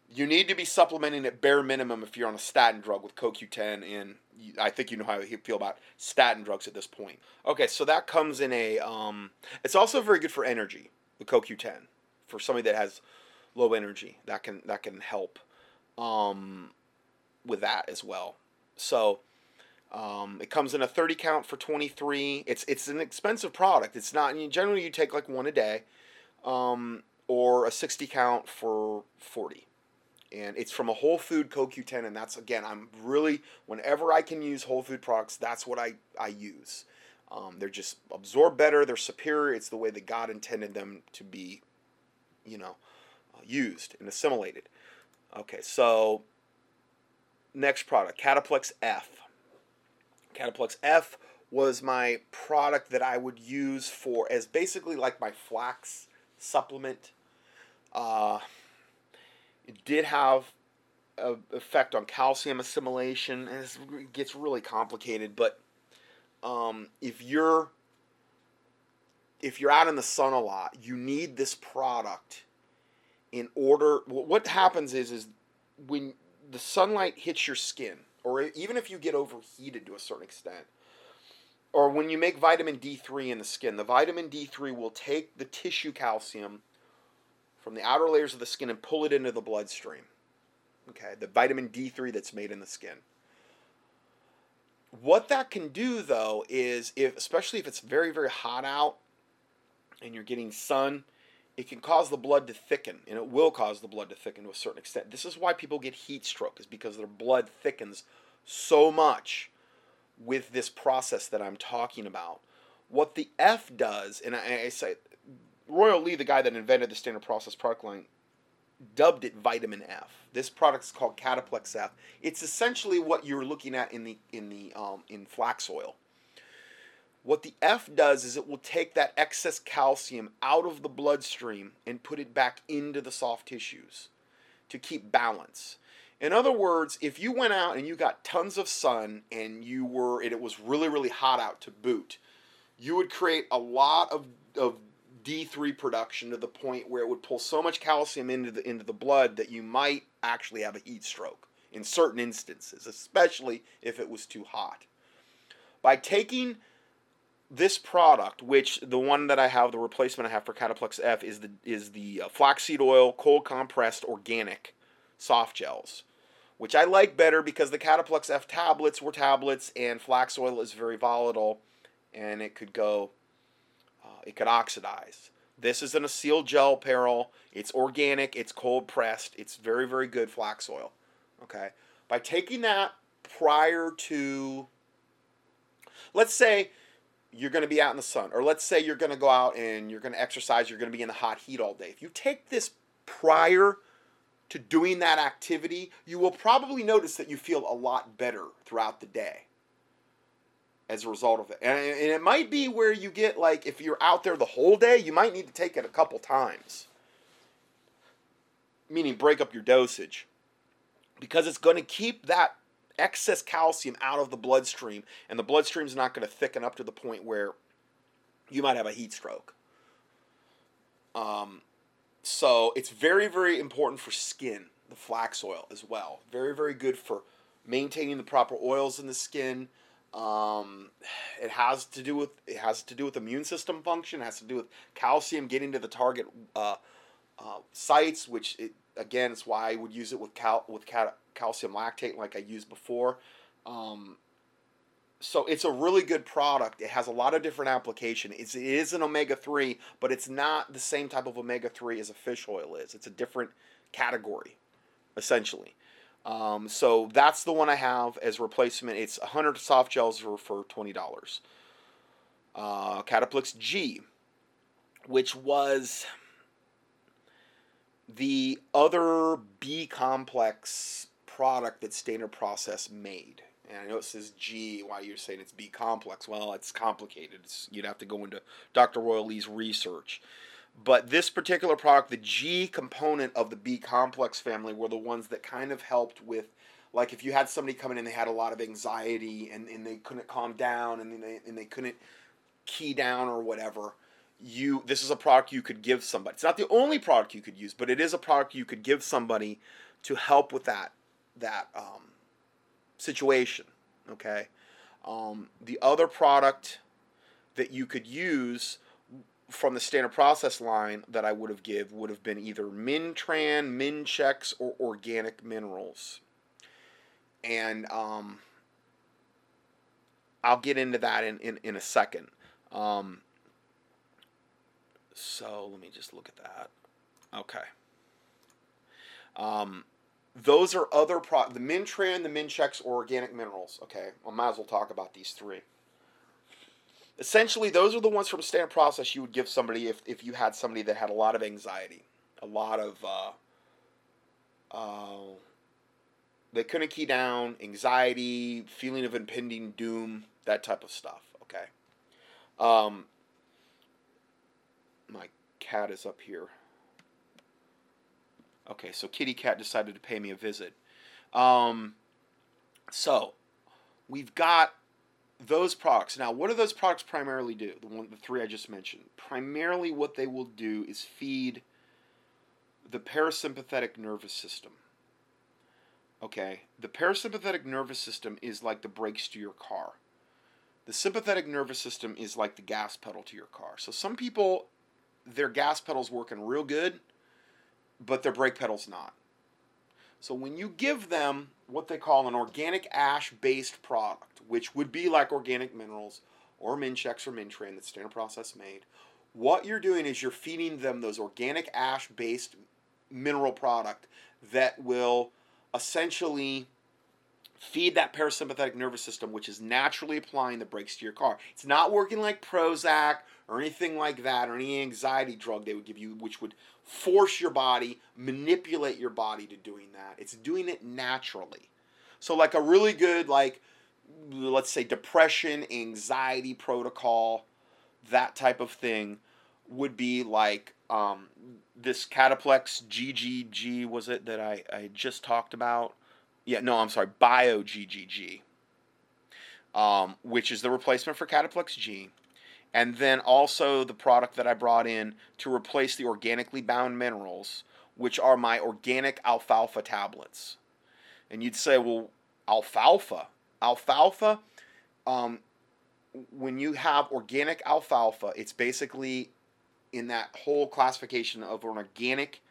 You need to be supplementing at bare minimum if you're on a statin drug with C O Q ten, and I think you know how you feel about statin drugs at this point. Okay, so that comes in a, um, it's also very good for energy, the C O Q ten, for somebody that has low energy. That can, that can help um, with that as well. So um, it comes in a thirty count for twenty-three dollars. It's, it's an expensive product. It's not, generally you take like one a day, um, or a sixty count for forty dollars. And it's from a whole food C O Q ten, and that's, again, I'm really, whenever I can use whole food products, that's what I, I use. Um, they're just absorbed better, they're superior, it's the way that God intended them to be, you know, used and assimilated. Okay, so next product, Cataplex F. Cataplex F was my product that I would use for, as basically like my flax supplement. Uh... It did have an effect on calcium assimilation, and it gets really complicated. But um, if you're if you're out in the sun a lot, you need this product in order. What happens is is when the sunlight hits your skin, or even if you get overheated to a certain extent, or when you make vitamin D three in the skin, the vitamin D three will take the tissue calcium from the outer layers of the skin and pull it into the bloodstream. Okay, the vitamin D three that's made in the skin. What that can do, though, is if, especially if it's very, very hot out and you're getting sun, it can cause the blood to thicken, and it will cause the blood to thicken to a certain extent. This is why people get heat stroke, is because their blood thickens so much with this process that I'm talking about. What the F does, and I, and I say, Royal Lee, the guy that invented the Standard Process product line, dubbed it Vitamin F. This product is called Cataplex F. It's essentially what you're looking at in the in the um, in flax oil. What the F does is it will take that excess calcium out of the bloodstream and put it back into the soft tissues to keep balance. In other words, if you went out and you got tons of sun and you were and it was really really hot out to boot, you would create a lot of of D three production to the point where it would pull so much calcium into the into the blood that you might actually have a heat stroke in certain instances, especially if it was too hot. By taking this product, which the one that I have, the replacement I have for Cataplex F is the is the uh, flaxseed oil cold compressed organic soft gels, which I like better because the Cataplex F tablets were tablets and flax oil is very volatile and it could go It could oxidize. This is in a sealed gel barrel. It's organic. It's cold pressed. It's very, very good flax oil. Okay. By taking that prior to, let's say you're going to be out in the sun, or let's say you're going to go out and you're going to exercise. You're going to be in the hot heat all day. If you take this prior to doing that activity, you will probably notice that you feel a lot better throughout the day. as a result of it. And it might be where you get, like, if you're out there the whole day, you might need to take it a couple times. Meaning break up your dosage. Because it's going to keep that excess calcium out of the bloodstream, and the bloodstream's not going to thicken up to the point where you might have a heat stroke. Um, so it's very, very important for skin, the flax oil as well. Very, very good for maintaining the proper oils in the skin. Um, it has to do with it has to do with immune system function. It has to do with calcium getting to the target uh, uh, sites, which it, again is why I would use it with cal with cal calcium lactate, like I used before. Um, so it's a really good product. It has a lot of different application. It's, it is an omega three, but it's not the same type of omega three as a fish oil is. It's a different category, essentially. Um, so that's the one I have as replacement. It's one hundred soft gels for, for twenty dollars. Uh, Cataplex G, which was the other B-complex product that Standard Process made. And I know it says G, why you're saying it's B-complex. Well, it's complicated. It's, you'd have to go into Doctor Roy Lee's research. But this particular product, the G component of the B-complex family, were the ones that kind of helped with, like, if you had somebody come in and they had a lot of anxiety and, and they couldn't calm down and they, and they couldn't key down or whatever, you this is a product you could give somebody. It's not the only product you could use, but it is a product you could give somebody to help with that, that um, situation, okay? Um, the other product that you could use from the Standard Process line that I would have give would have been either Mintran, Minchex, or Organic Minerals. And um, I'll get into that in, in, in a second. Um, so let me just look at that. Okay. Um, those are other pro- the Mintran, the Minchex, or Organic Minerals. Okay, I might as well talk about these three. Essentially, those are the ones from Standard Process you would give somebody if, if you had somebody that had a lot of anxiety, a lot of, uh, uh, they couldn't key down, anxiety, feeling of impending doom, that type of stuff, okay? Um, my cat is up here. Okay, so Kitty Cat decided to pay me a visit. Um, so, we've got those products. Now, what do those products primarily do? The one, the three I just mentioned. Primarily what they will do is feed the parasympathetic nervous system. Okay? The parasympathetic nervous system is like the brakes to your car. The sympathetic nervous system is like the gas pedal to your car. So some people, their gas pedal's working real good, but their brake pedal's not. So when you give them what they call an organic ash-based product, which would be like Organic Minerals or Minchex or Mintran that Standard Process made, what you're doing is you're feeding them those organic ash-based mineral product that will essentially feed that parasympathetic nervous system, which is naturally applying the brakes to your car. It's not working like Prozac or anything like that, or any anxiety drug they would give you, which would force your body, manipulate your body to doing that. It's doing it naturally. So like a really good, like, let's say depression, anxiety protocol, that type of thing would be like um, this Cataplex G G G, was it, that I, I just talked about? Yeah, no, I'm sorry, Bio G G G, um, which is the replacement for Cataplex G. And then also the product that I brought in to replace the organically bound minerals, which are my organic alfalfa tablets. And you'd say, well, alfalfa? Alfalfa, um, when you have organic alfalfa, it's basically in that whole classification of an organic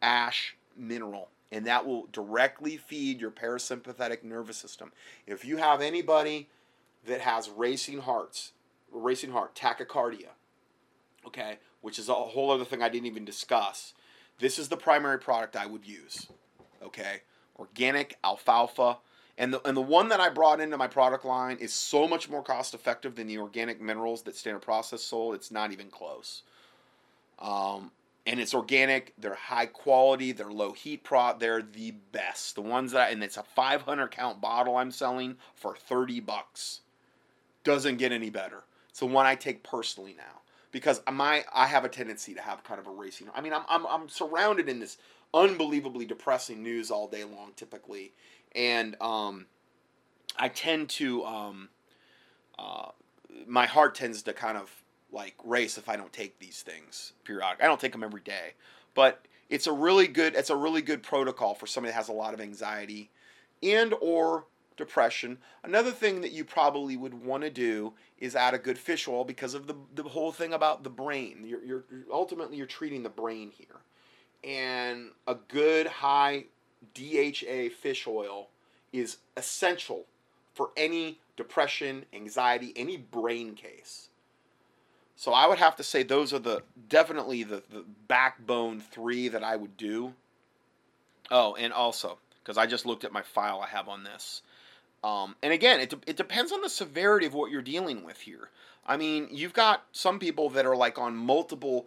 ash mineral. And that will directly feed your parasympathetic nervous system. If you have anybody that has racing hearts, racing heart, tachycardia, okay, which is a whole other thing I didn't even discuss. This is the primary product I would use, okay? Organic alfalfa, and the and the one that I brought into my product line is so much more cost effective than the Organic Minerals that Standard Process sold. It's not even close. Um, and it's organic. They're high quality. They're low heat pro. They're the best. The ones that I, and it's a five hundred count bottle I'm selling for thirty bucks. doesn't get any better. It's the one I take personally now, because my I have a tendency to have kind of a racing. I mean, I'm I'm I'm surrounded in this unbelievably depressing news all day long, typically, and um, I tend to um, uh, my heart tends to kind of like race if I don't take these things periodically. I don't take them every day, but it's a really good it's a really good protocol for somebody that has a lot of anxiety and or depression. Another thing that you probably would want to do is add a good fish oil, because of the the whole thing about the brain. You're, you're ultimately you're treating the brain here, and a good high D H A fish oil is essential for any depression, anxiety, any brain case. So I would have to say those are the definitely the, the backbone three that I would do. Oh, and also, because I just looked at my file I have on this. Um, and again, it, it depends on the severity of what you're dealing with here. I mean, you've got some people that are like on multiple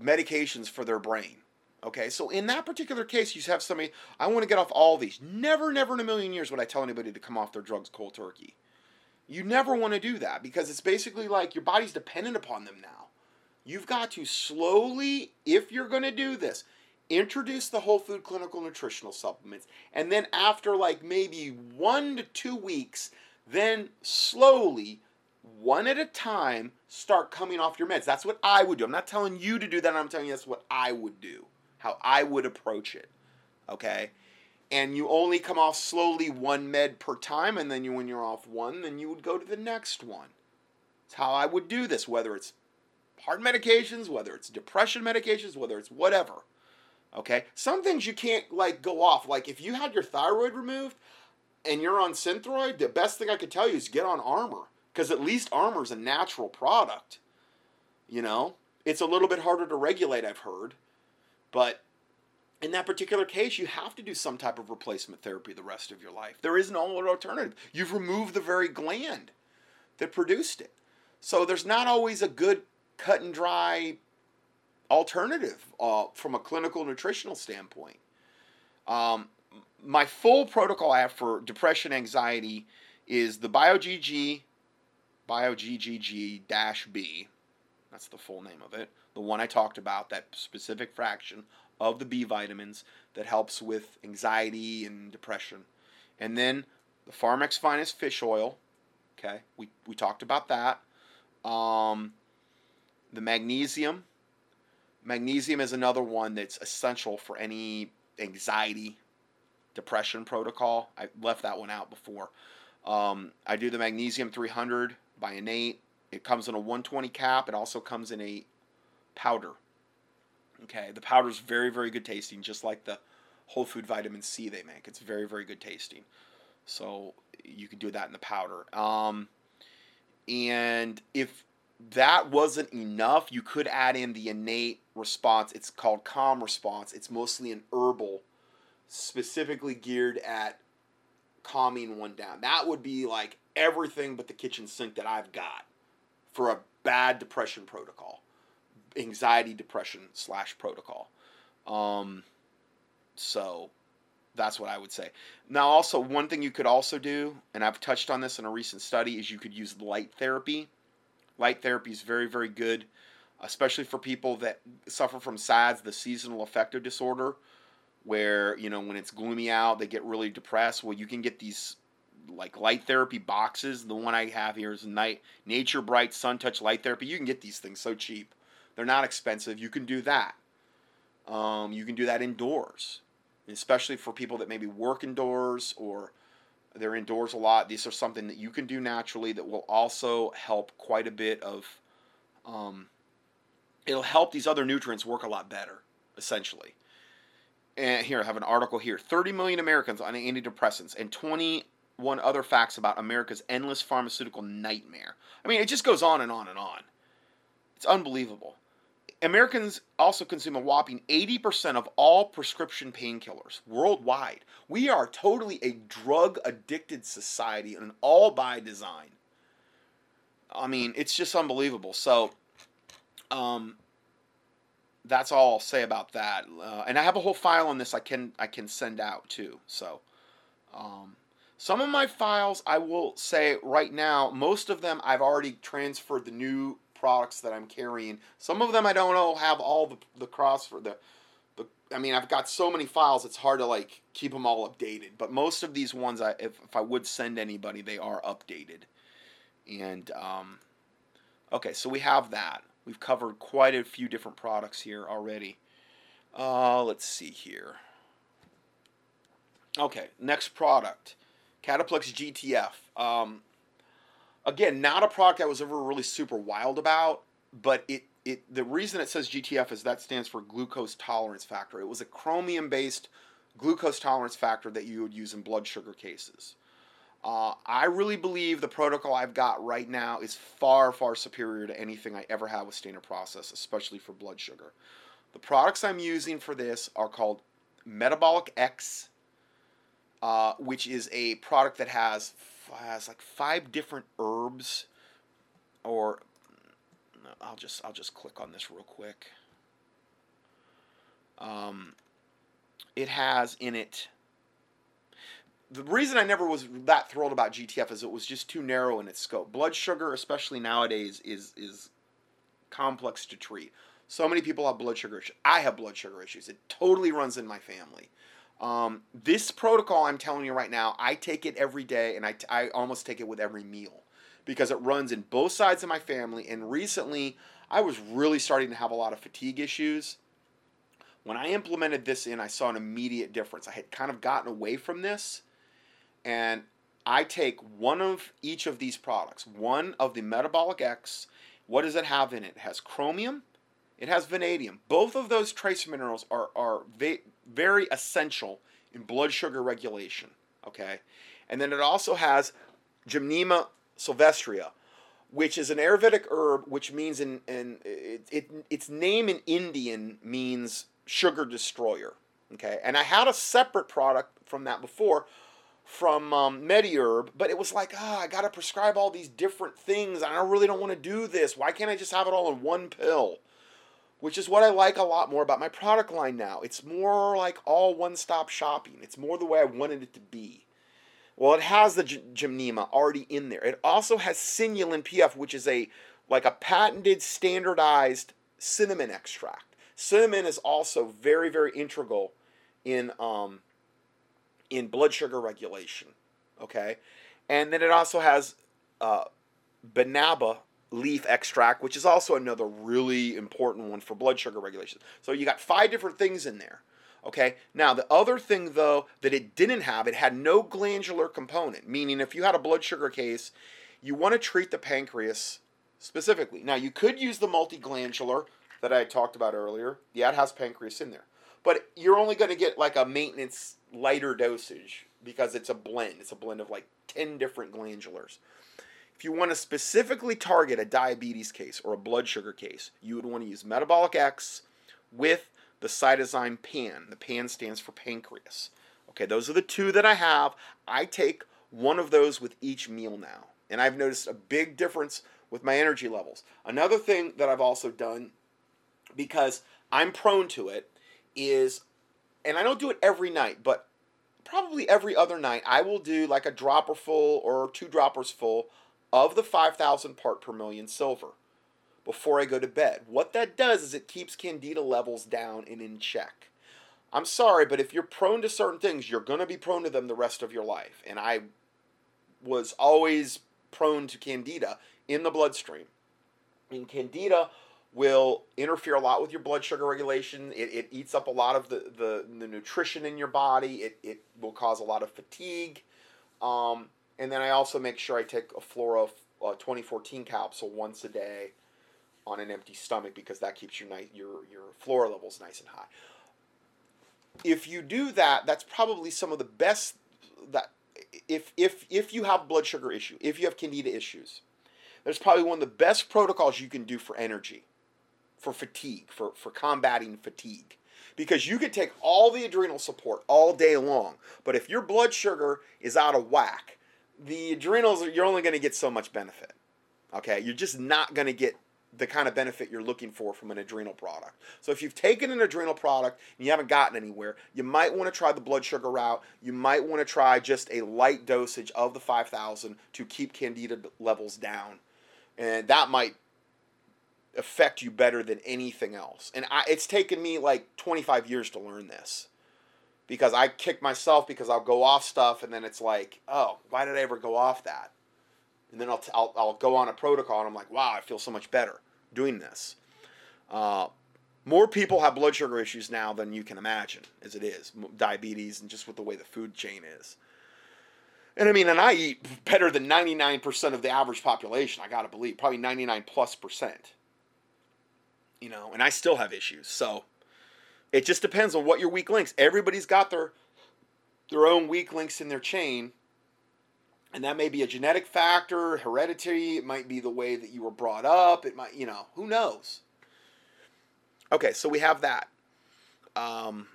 medications for their brain. Okay, so in that particular case, you have somebody, I want to get off all these. Never, never in a million years would I tell anybody to come off their drugs cold turkey. You never want to do that, because it's basically like your body's dependent upon them now. You've got to slowly, if you're going to do this, introduce the whole food clinical nutritional supplements. And then after like maybe one to two weeks, then slowly, one at a time, start coming off your meds. That's what I would do. I'm not telling you to do that. I'm telling you that's what I would do, how I would approach it, okay? And you only come off slowly one med per time, and then you, when you're off one, then you would go to the next one. That's how I would do this, whether it's heart medications, whether it's depression medications, whether it's whatever, okay? Some things you can't, like, go off. Like, if you had your thyroid removed and you're on Synthroid, the best thing I could tell you is get on Armor, because at least Armor's a natural product, you know? It's a little bit harder to regulate, I've heard, but in that particular case, you have to do some type of replacement therapy the rest of your life. There is no alternative. You've removed the very gland that produced it. So there's not always a good cut and dry alternative uh, from a clinical nutritional standpoint. Um, my full protocol I have for depression, anxiety is the BioGG, BioGGG-B. That's the full name of it. The one I talked about, that specific fraction of the B vitamins that helps with anxiety and depression. And then the Pharmex Finest fish oil, okay, we, we talked about that. Um, the magnesium. Magnesium is another one that's essential for any anxiety, depression protocol. I left that one out before. Um, I do the Magnesium three hundred by Innate. It comes in a one twenty cap. It also comes in a powder. Okay, the powder's very, very good tasting, just like the whole food vitamin C they make. It's very, very good tasting. So you can do that in the powder. Um, and if that wasn't enough, you could add in the Innate Response. It's called Calm Response. It's mostly an herbal, specifically geared at calming one down. That would be like everything but the kitchen sink that I've got for a bad depression protocol. Anxiety, depression slash protocol. Um, so that's what I would say. Now, also, one thing you could also do, and I've touched on this in a recent study, is you could use light therapy. Light therapy is very, very good, especially for people that suffer from S A D S, the seasonal affective disorder, where, you know, when it's gloomy out, they get really depressed. Well, you can get these like light therapy boxes. The one I have here is Night Nature Bright Sun Touch Light Therapy. You can get these things so cheap. They're not expensive. You can do that. Um, you can do that indoors, especially for people that maybe work indoors or they're indoors a lot. These are something that you can do naturally that will also help quite a bit of, um, it'll help these other nutrients work a lot better, essentially. And here, I have an article here. thirty million Americans on antidepressants and twenty-one other facts about America's endless pharmaceutical nightmare. I mean, it just goes on and on and on. It's unbelievable. Americans also consume a whopping eighty percent of all prescription painkillers worldwide. We are totally a drug-addicted society, and all by design. I mean, it's just unbelievable. So, um, that's all I'll say about that. Uh, and I have a whole file on this I can I can send out too. So, um, Some of my files, I will say right now, most of them I've already transferred the new products that I'm carrying. Some of them I don't know have all the, the cross for the, the, I mean, I've got so many files, it's hard to like keep them all updated. But most of these ones, I, if, if I would send anybody, they are updated. And, um, okay, so we have that. We've covered quite a few different products here already. Uh, let's see here. Okay, next product. Cataplex G T F. Um, again, not a product I was ever really super wild about, but it, it the reason it says G T F is that stands for glucose tolerance factor. It was a chromium-based glucose tolerance factor that you would use in blood sugar cases. Uh, I really believe the protocol I've got right now is far, far superior to anything I ever had with Standard Process, especially for blood sugar. The products I'm using for this are called Metabolic X, Uh, which is a product that has, has like five different herbs, or I'll just I'll just click on this real quick. Um, it has in it. The reason I never was that thrilled about G T F is it was just too narrow in its scope. Blood sugar, especially nowadays, is is complex to treat. So many people have blood sugar issues. I have blood sugar issues. It totally runs in my family. Um, this protocol I'm telling you right now, I take it every day, and I, t I almost take it with every meal because it runs in both sides of my family. And recently I was really starting to have a lot of fatigue issues. When I implemented this in, I saw an immediate difference. I had kind of gotten away from this, and I take one of each of these products, one of the Metabolic X. What does it have in it? It has chromium. It has vanadium. Both of those trace minerals are, are very essential in blood sugar regulation, okay? And then it also has Gymnema sylvestria, which is an Ayurvedic herb, which means in, in it, it, its name in Indian means sugar destroyer, okay? And I had a separate product from that before, from um, MediHerb, but it was like, ah, oh, I got to prescribe all these different things. I really don't want to do this. Why can't I just have it all in one pill? Which is what I like a lot more about my product line now. It's more like all one-stop shopping. It's more the way I wanted it to be. Well, it has the Gymnema already in there. It also has Cinnulin P F, which is a like a patented, standardized cinnamon extract. Cinnamon is also very, very integral in um, in blood sugar regulation. Okay, and then it also has uh, Banaba leaf extract, which is also another really important one for blood sugar regulation. So you got five different things in there, okay? Now, the other thing, though, that it didn't have, it had no glandular component, meaning if you had a blood sugar case, you want to treat the pancreas specifically. Now, you could use the multiglandular that I talked about earlier. Yeah, it has pancreas in there. But you're only going to get like a maintenance lighter dosage because it's a blend. It's a blend of like ten different glandulars. If you want to specifically target a diabetes case or a blood sugar case, you would want to use Metabolic X with the Cytozyme-P A N. The P A N stands for pancreas. Okay, those are the two that I have. I take one of those with each meal now, and I've noticed a big difference with my energy levels. Another thing that I've also done, because I'm prone to it, is, and I don't do it every night, but probably every other night, I will do like a dropper full or two droppers full of the five thousand part per million silver before I go to bed. What that does is it keeps candida levels down and in check. I'm sorry, but if you're prone to certain things, you're going to be prone to them the rest of your life. And I was always prone to candida in the bloodstream. And candida will interfere a lot with your blood sugar regulation. It, it eats up a lot of the, the, the nutrition in your body. It, it will cause a lot of fatigue. Um... And then I also make sure I take a Flora uh, twenty fourteen capsule once a day on an empty stomach because that keeps your, nice, your, your Flora levels nice and high. If you do that, that's probably some of the best that if, if, if you have blood sugar issue, if you have candida issues, there's probably one of the best protocols you can do for energy, for fatigue, for, for combating fatigue. Because you could take all the adrenal support all day long, but if your blood sugar is out of whack, the adrenals, are, you're only going to get so much benefit, okay? You're just not going to get the kind of benefit you're looking for from an adrenal product. So if you've taken an adrenal product and you haven't gotten anywhere, you might want to try the blood sugar route. You might want to try just a light dosage of the five thousand to keep candida levels down. And that might affect you better than anything else. And I, it's taken me like twenty-five years to learn this, because I kick myself because I'll go off stuff and then it's like, oh, why did I ever go off that? And then I'll, t- I'll, I'll go on a protocol, and I'm like, wow, I feel so much better doing this. Uh, more people have blood sugar issues now than you can imagine, as it is. Diabetes, and just with the way the food chain is. And I mean, and I eat better than ninety-nine percent of the average population, I gotta believe. Probably ninety-nine plus percent. You know, and I still have issues. So it just depends on what your weak links. Everybody's got their their own weak links in their chain. And that may be a genetic factor, hereditary. It might be the way that you were brought up. It might, you know, who knows? Okay, so we have that. Um,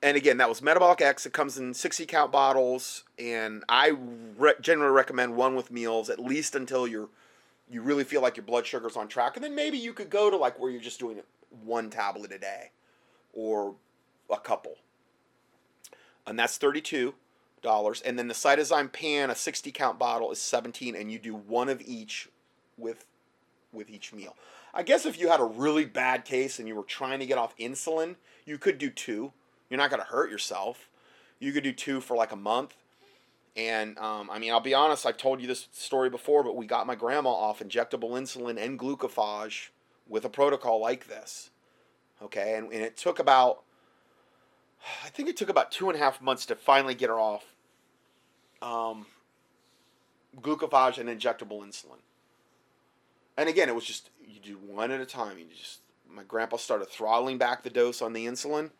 and again, that was Metabolic X. It comes in sixty count bottles. And I re- generally recommend one with meals, at least until you're, you really feel like your blood sugar's on track. And then maybe you could go to like where you're just doing one tablet a day or a couple. And that's thirty-two dollars. And then the Cytozyme-PAN, a sixty count bottle, is seventeen dollars, and you do one of each with with each meal. I guess if you had a really bad case and you were trying to get off insulin, you could do two. You're not going to hurt yourself. You could do two for like a month. And, um, I mean, I'll be honest, I've told you this story before, but we got my grandma off injectable insulin and glucophage with a protocol like this. Okay, and, and it took about, I think it took about two and a half months to finally get her off Um, glucophage and injectable insulin. And again, it was just, you do one at a time. You just, my grandpa started throttling back the dose on the insulin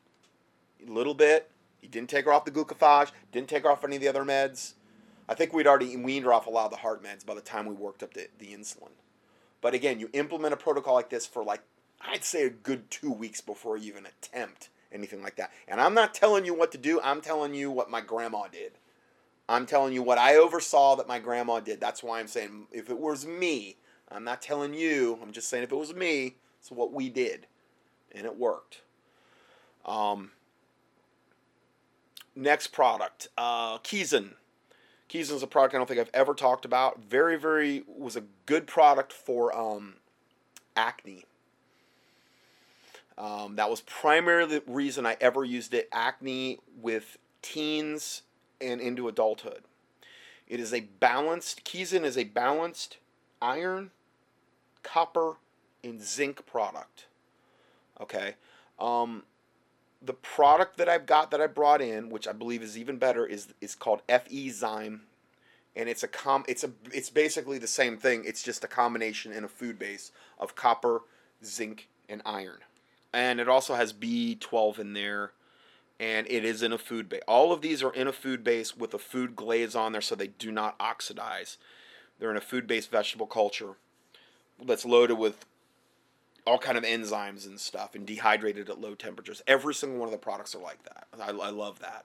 a little bit. He didn't take her off the glucophage, didn't take her off any of the other meds. I think we'd already weaned her off a lot of the hard meds by the time we worked up the, the insulin. But again, you implement a protocol like this for like, I'd say a good two weeks before you even attempt anything like that. And I'm not telling you what to do. I'm telling you what my grandma did. I'm telling you what I oversaw that my grandma did. That's why I'm saying if it was me, I'm not telling you. I'm just saying if it was me, it's what we did. And it worked. Um, next product, uh, Kizan. Kizan's a product I don't think I've ever talked about. Very, very, was a good product for um, acne. Um, that was primarily the reason I ever used it. Acne with teens and into adulthood. It is a balanced, Kizan is a balanced iron, copper, and zinc product. Okay. Um, the product that I've got that I brought in, which I believe is even better, is is called F E Zyme, and it's a com it's a it's basically the same thing. It's just a combination in a food base of copper, zinc, and iron. And it also has B twelve in there. And it is in a food base. All of these are in a food base with a food glaze on there so they do not oxidize. They're in a food-based vegetable culture that's loaded with all kind of enzymes and stuff and dehydrated at low temperatures. Every single one of the products are like that. I, I love that.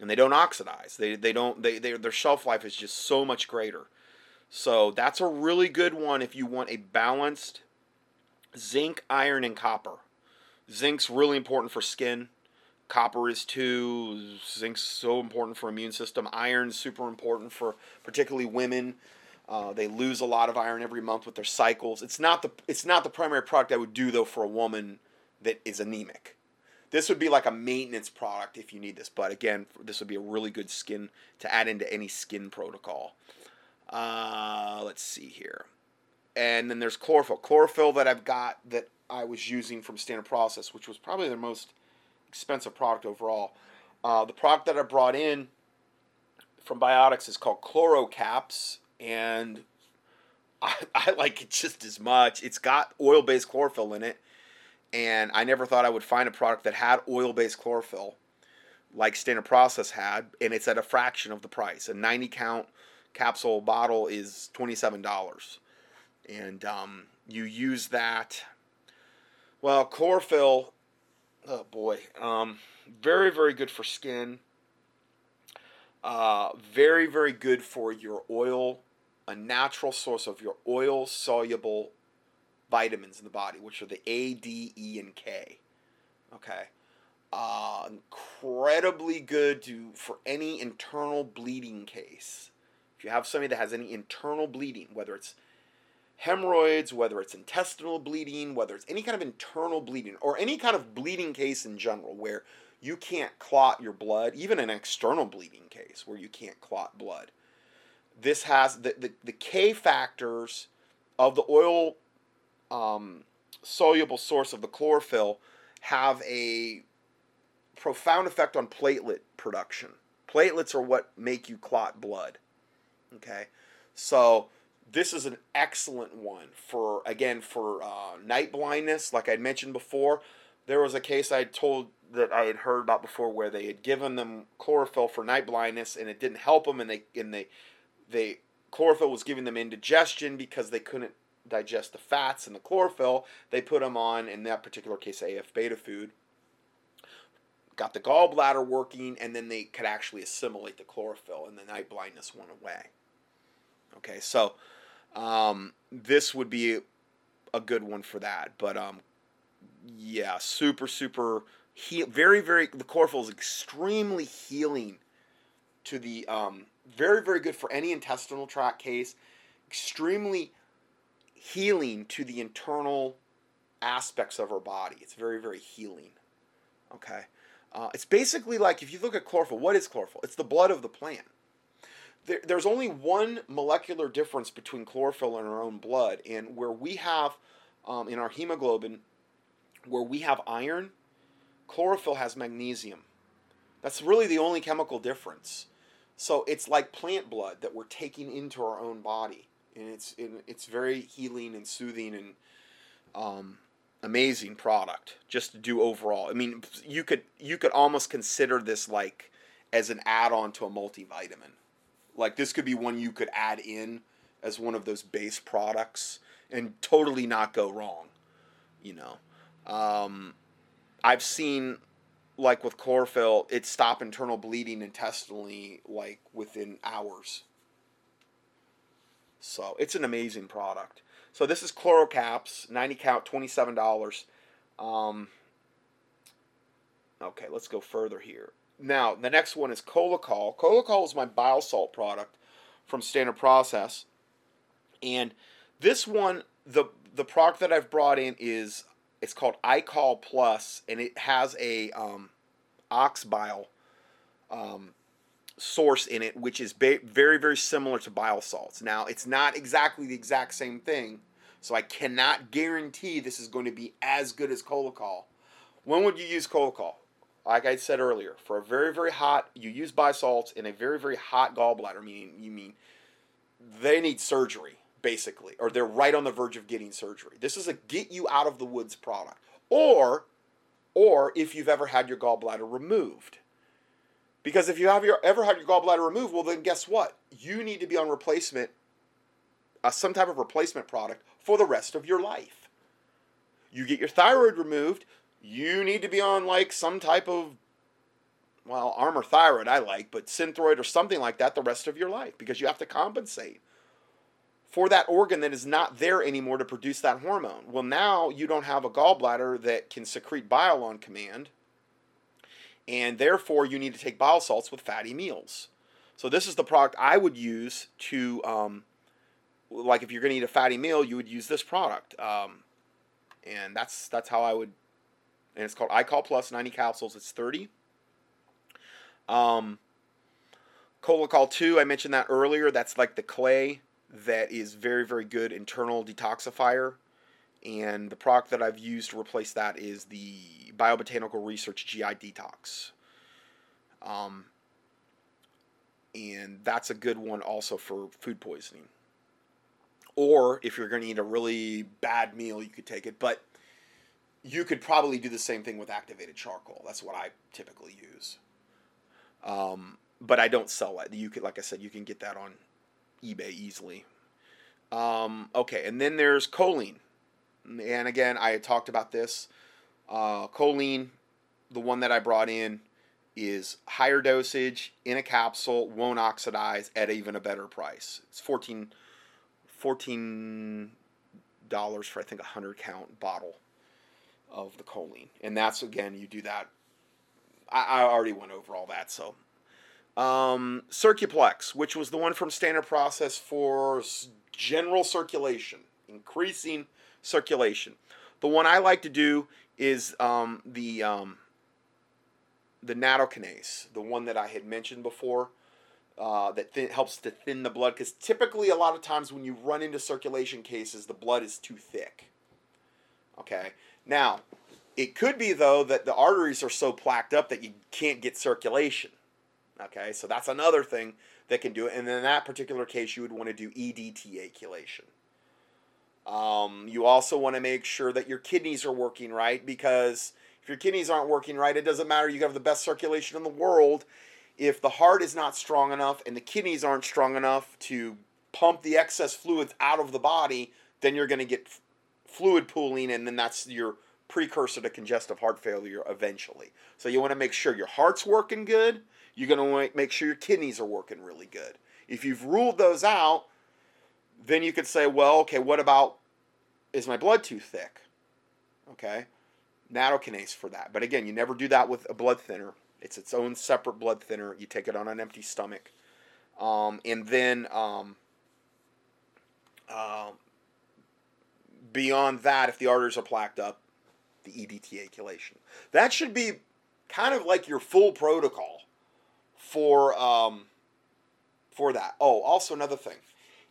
And they don't oxidize. They they don't they, they their shelf life is just so much greater. So that's a really good one if you want a balanced zinc, iron, and copper. Zinc's really important for skin. Copper is too. Zinc's so important for immune system. Iron's super important for particularly women. Uh, they lose a lot of iron every month with their cycles. It's not the it's not the primary product I would do though for a woman that is anemic. This would be like a maintenance product if you need this. But again, this would be a really good skin to add into any skin protocol. Uh, let's see here. And then there's chlorophyll. Chlorophyll that I've got that I was using from Standard Process, which was probably their most expensive product overall. Uh, the product that I brought in from Biotics is called ChloroCaps, and I, I like it just as much. It's got oil-based chlorophyll in it, and I never thought I would find a product that had oil-based chlorophyll like Standard Process had, and it's at a fraction of the price. A ninety count capsule bottle is twenty-seven dollars, and um, you use that. Well, chlorophyll, oh boy, um, very, very good for skin, uh, very, very good for your oil, a natural source of your oil-soluble vitamins in the body, which are the A, D, E, and K. Okay. Uh, incredibly good to for any internal bleeding case. If you have somebody that has any internal bleeding, whether it's hemorrhoids, whether it's intestinal bleeding, whether it's any kind of internal bleeding, or any kind of bleeding case in general where you can't clot your blood, even an external bleeding case where you can't clot blood. This has the, the, the K factors of the oil um, soluble source of the chlorophyll have a profound effect on platelet production. Platelets are what make you clot blood. Okay, so this is an excellent one for, again, for uh, night blindness. Like I mentioned before, there was a case I told that I had heard about before where they had given them chlorophyll for night blindness and it didn't help them, and they and they they chlorophyll was giving them indigestion because they couldn't digest the fats in the chlorophyll. They put them on, in that particular case, A F beta food, got the gallbladder working, and then they could actually assimilate the chlorophyll, and the night blindness went away. Okay, so um, this would be a good one for that. But um, yeah, super, super, heal, very, very, the chlorophyll is extremely healing to the, um, very, very good for any intestinal tract case, extremely healing to the internal aspects of our body. It's very, very healing, okay? Uh, it's basically like, if you look at chlorophyll, what is chlorophyll? It's the blood of the plant. There, there's only one molecular difference between chlorophyll and our own blood, and where we have, um, in our hemoglobin, where we have iron, chlorophyll has magnesium. That's really the only chemical difference. So it's like plant blood that we're taking into our own body, and it's and it's very healing and soothing and um, amazing product just to do overall. I mean, you could you could almost consider this like as an add-on to a multivitamin. Like this could be one you could add in as one of those base products and totally not go wrong, you know. Um, I've seen, like with chlorophyll, it stopped internal bleeding intestinally like within hours. So it's an amazing product. So this is ChloroCaps, ninety count, twenty-seven dollars. Um, okay, let's go further here. Now, the next one is Cholacol. Cholacol is my bile salt product from Standard Process. And this one, the the product that I've brought in is, it's called iCol Plus, and it has a um, ox bile um, source in it, which is ba very, very similar to bile salts. Now, it's not exactly the exact same thing, so I cannot guarantee this is going to be as good as Cholacol. When would you use Cholacol? Like I said earlier, for a very, very hot, you use bile salts in a very, very hot gallbladder, meaning you mean they need surgery, basically, or they're right on the verge of getting surgery. This is a get you out of the woods product. Or, or if you've ever had your gallbladder removed. Because if you have your, ever had your gallbladder removed, well then guess what? You need to be on replacement, uh, some type of replacement product for the rest of your life. You get your thyroid removed, you need to be on like some type of, well, Armour thyroid I like, but Synthroid or something like that the rest of your life. Because you have to compensate for that organ that is not there anymore to produce that hormone. Well, now you don't have a gallbladder that can secrete bile on command, and therefore you need to take bile salts with fatty meals. So this is the product I would use to, um, like if you're going to eat a fatty meal, you would use this product. Um, and that's that's how I would, and it's called iCol Plus, ninety capsules, it's thirty. Um, Cholacol two, I mentioned that earlier, that's like the clay that is very, very good internal detoxifier, and the product that I've used to replace that is the Biobotanical Research G I Detox, um, and that's a good one also for food poisoning, or if you're going to eat a really bad meal you could take it, but you could probably do the same thing with activated charcoal. That's what I typically use, um, but I don't sell it. You could, like I said, you can get that on eBay easily. Um, okay, and then there's choline. And again, I had talked about this. Uh, choline, the one that I brought in, is higher dosage, in a capsule, won't oxidize, at even a better price. It's fourteen dollars for, I think, a hundred count bottle of the choline. And that's, again, you do that. I, I already went over all that, so. Um, Circuplex, which was the one from Standard Process for general circulation, increasing circulation. The one I like to do is um, the um, the natokinase, the one that I had mentioned before, uh, that thin helps to thin the blood, because typically a lot of times when you run into circulation cases, the blood is too thick. Okay, now it could be though that the arteries are so plaqued up that you can't get circulation. Okay, so that's another thing that can do it, and in that particular case, you would want to do E D T A chelation. Um, you also want to make sure that your kidneys are working right, because if your kidneys aren't working right, it doesn't matter. You have the best circulation in the world. If the heart is not strong enough and the kidneys aren't strong enough to pump the excess fluids out of the body, then you're going to get fluid pooling, and then that's your precursor to congestive heart failure eventually. So you want to make sure your heart's working good. You're going to want to make sure your kidneys are working really good. If you've ruled those out, then you could say, well, okay, what about, is my blood too thick? Okay, natokinase for that. But again, you never do that with a blood thinner. It's its own separate blood thinner. You take it on an empty stomach. Um, and then um, uh, beyond that, if the arteries are plaqued up, the E D T A chelation. That should be kind of like your full protocol for, um, for that. Oh, also another thing.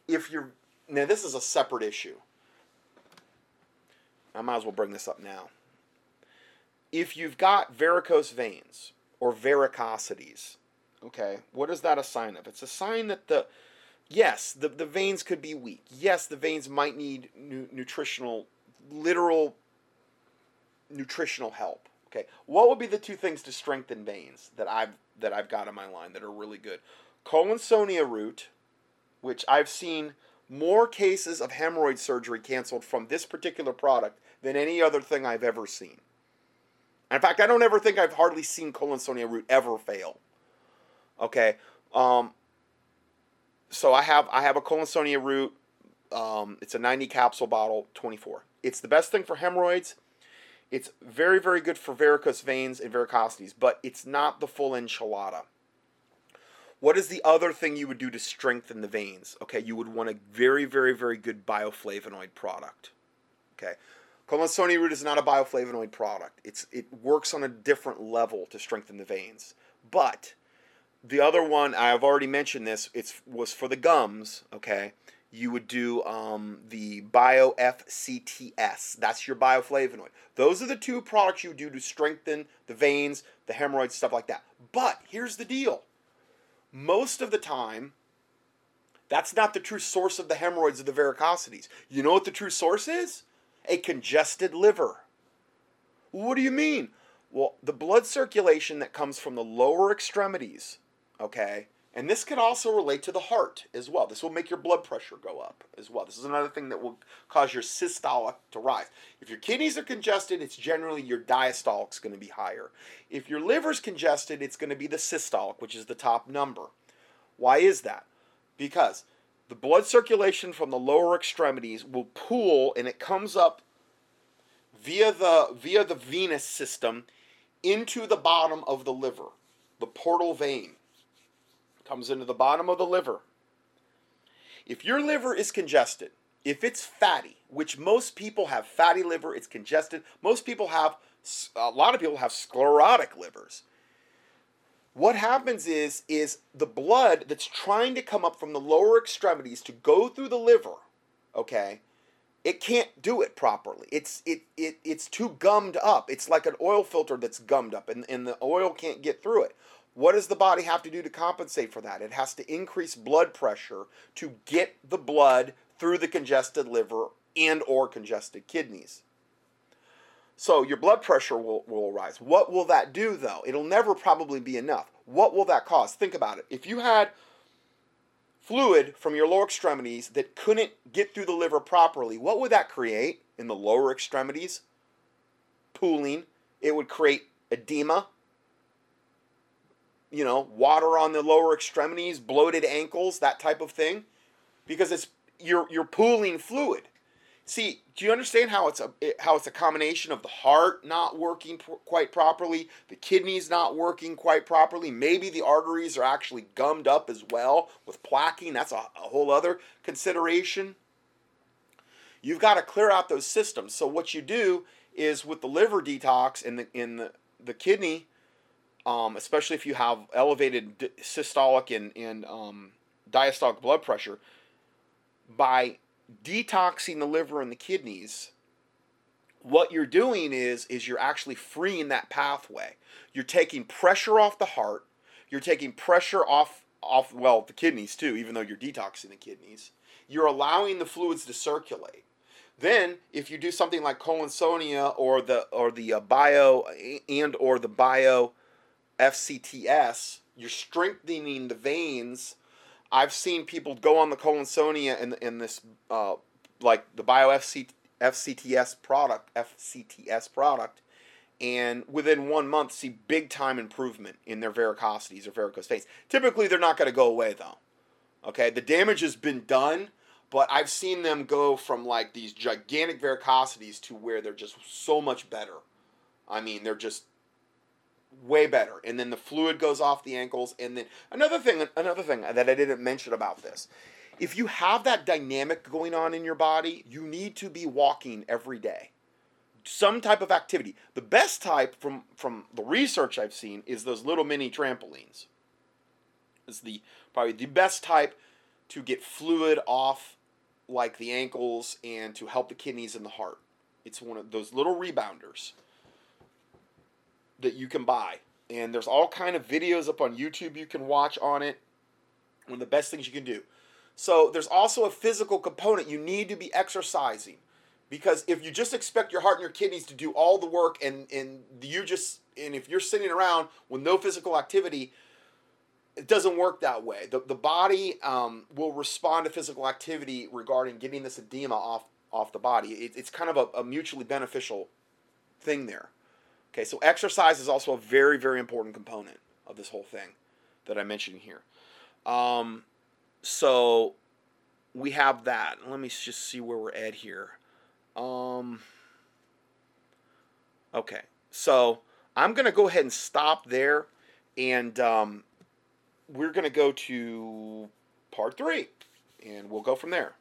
If you're, now this is a separate issue. I might as well bring this up now. If you've got varicose veins or varicosities, okay, what is that a sign of? It's a sign that the, yes, the, the veins could be weak. Yes, the veins might need nu nutritional, literal nutritional help. Okay, what would be the two things to strengthen veins that I've, that I've got in my line that are really good? Collinsonia root, which I've seen more cases of hemorrhoid surgery canceled from this particular product than any other thing I've ever seen. And in fact, I don't ever think I've hardly seen Collinsonia root ever fail. Okay, um, so I have I have a Collinsonia root. Um, it's a ninety capsule bottle, twenty-four. It's the best thing for hemorrhoids. It's very very good for varicose veins and varicosities, but it's not the full enchilada. What is the other thing you would do to strengthen the veins? Okay, you would want a very, very, very good bioflavonoid product. Okay, Collinsonia root is not a bioflavonoid product. It's, it works on a different level to strengthen the veins. But the other one, I've already mentioned this, it was for the gums, okay? You would do um, the Bio F C T S. That's your bioflavonoid. Those are the two products you do to strengthen the veins, the hemorrhoids, stuff like that. But here's the deal. Most of the time, that's not the true source of the hemorrhoids or the varicosities. You know what the true source is? A congested liver. What do you mean? Well, the blood circulation that comes from the lower extremities, okay, and this could also relate to the heart as well. This will make your blood pressure go up as well. This is another thing that will cause your systolic to rise. If your kidneys are congested, it's generally your diastolic is going to be higher. If your liver's congested, it's going to be the systolic, which is the top number. Why is that? Because the blood circulation from the lower extremities will pool, and it comes up via the, via the venous system into the bottom of the liver, the portal vein. Comes into the bottom of the liver. If your liver is congested, if it's fatty, which most people have fatty liver, it's congested. Most people have, a lot of people have sclerotic livers. What happens is, is the blood that's trying to come up from the lower extremities to go through the liver, okay, it can't do it properly. It's, it, it, it's too gummed up. It's like an oil filter that's gummed up, and, and the oil can't get through it. What does the body have to do to compensate for that? It has to increase blood pressure to get the blood through the congested liver and or congested kidneys. So your blood pressure will, will rise. What will that do, though? It'll never probably be enough. What will that cause? Think about it. If you had fluid from your lower extremities that couldn't get through the liver properly, what would that create in the lower extremities? Pooling. It would create edema. You know, water on the lower extremities, bloated ankles, that type of thing, because it's you're you're pooling fluid. See, do you understand how it's a how it's a combination of the heart not working pr quite properly, the kidneys not working quite properly, maybe the arteries are actually gummed up as well with plaquing. That's a, a whole other consideration. You've got to clear out those systems. So what you do is with the liver detox and the in the, the kidney, um, especially if you have elevated systolic and and um, diastolic blood pressure, by detoxing the liver and the kidneys, what you're doing is is you're actually freeing that pathway. You're taking pressure off the heart, you're taking pressure off off well the kidneys too, even though you're detoxing the kidneys. You're allowing the fluids to circulate. Then if you do something like Collinsonia or the or the uh, bio and or the bio F C T S, you're strengthening the veins. I've seen people go on the Collinsonia and in this uh, like the Bio F C T S product, F C T S product, and within one month see big time improvement in their varicosities or varicose veins. Typically, they're not going to go away though. Okay, the damage has been done, but I've seen them go from like these gigantic varicosities to where they're just so much better. I mean, they're just way better, and then the fluid goes off the ankles. And then another thing another thing that I didn't mention about this, if you have that dynamic going on in your body, you need to be walking every day, some type of activity. The best type from from the research I've seen is those little mini trampolines. It's the probably the best type to get fluid off like the ankles and to help the kidneys and the heart. It's one of those little rebounders that you can buy, and there's all kind of videos up on YouTube you can watch on it. One of the best things you can do. So there's also a physical component. You need to be exercising, because if you just expect your heart and your kidneys to do all the work, and and you just and if you're sitting around with no physical activity, it doesn't work that way. The the body um, will respond to physical activity regarding getting this edema off off the body. It, it's kind of a, a mutually beneficial thing there. Okay, so exercise is also a very, very important component of this whole thing that I mentioned here. Um, so we have that. Let me just see where we're at here. Um, okay, so I'm going to go ahead and stop there, and um, we're going to go to part three, and we'll go from there.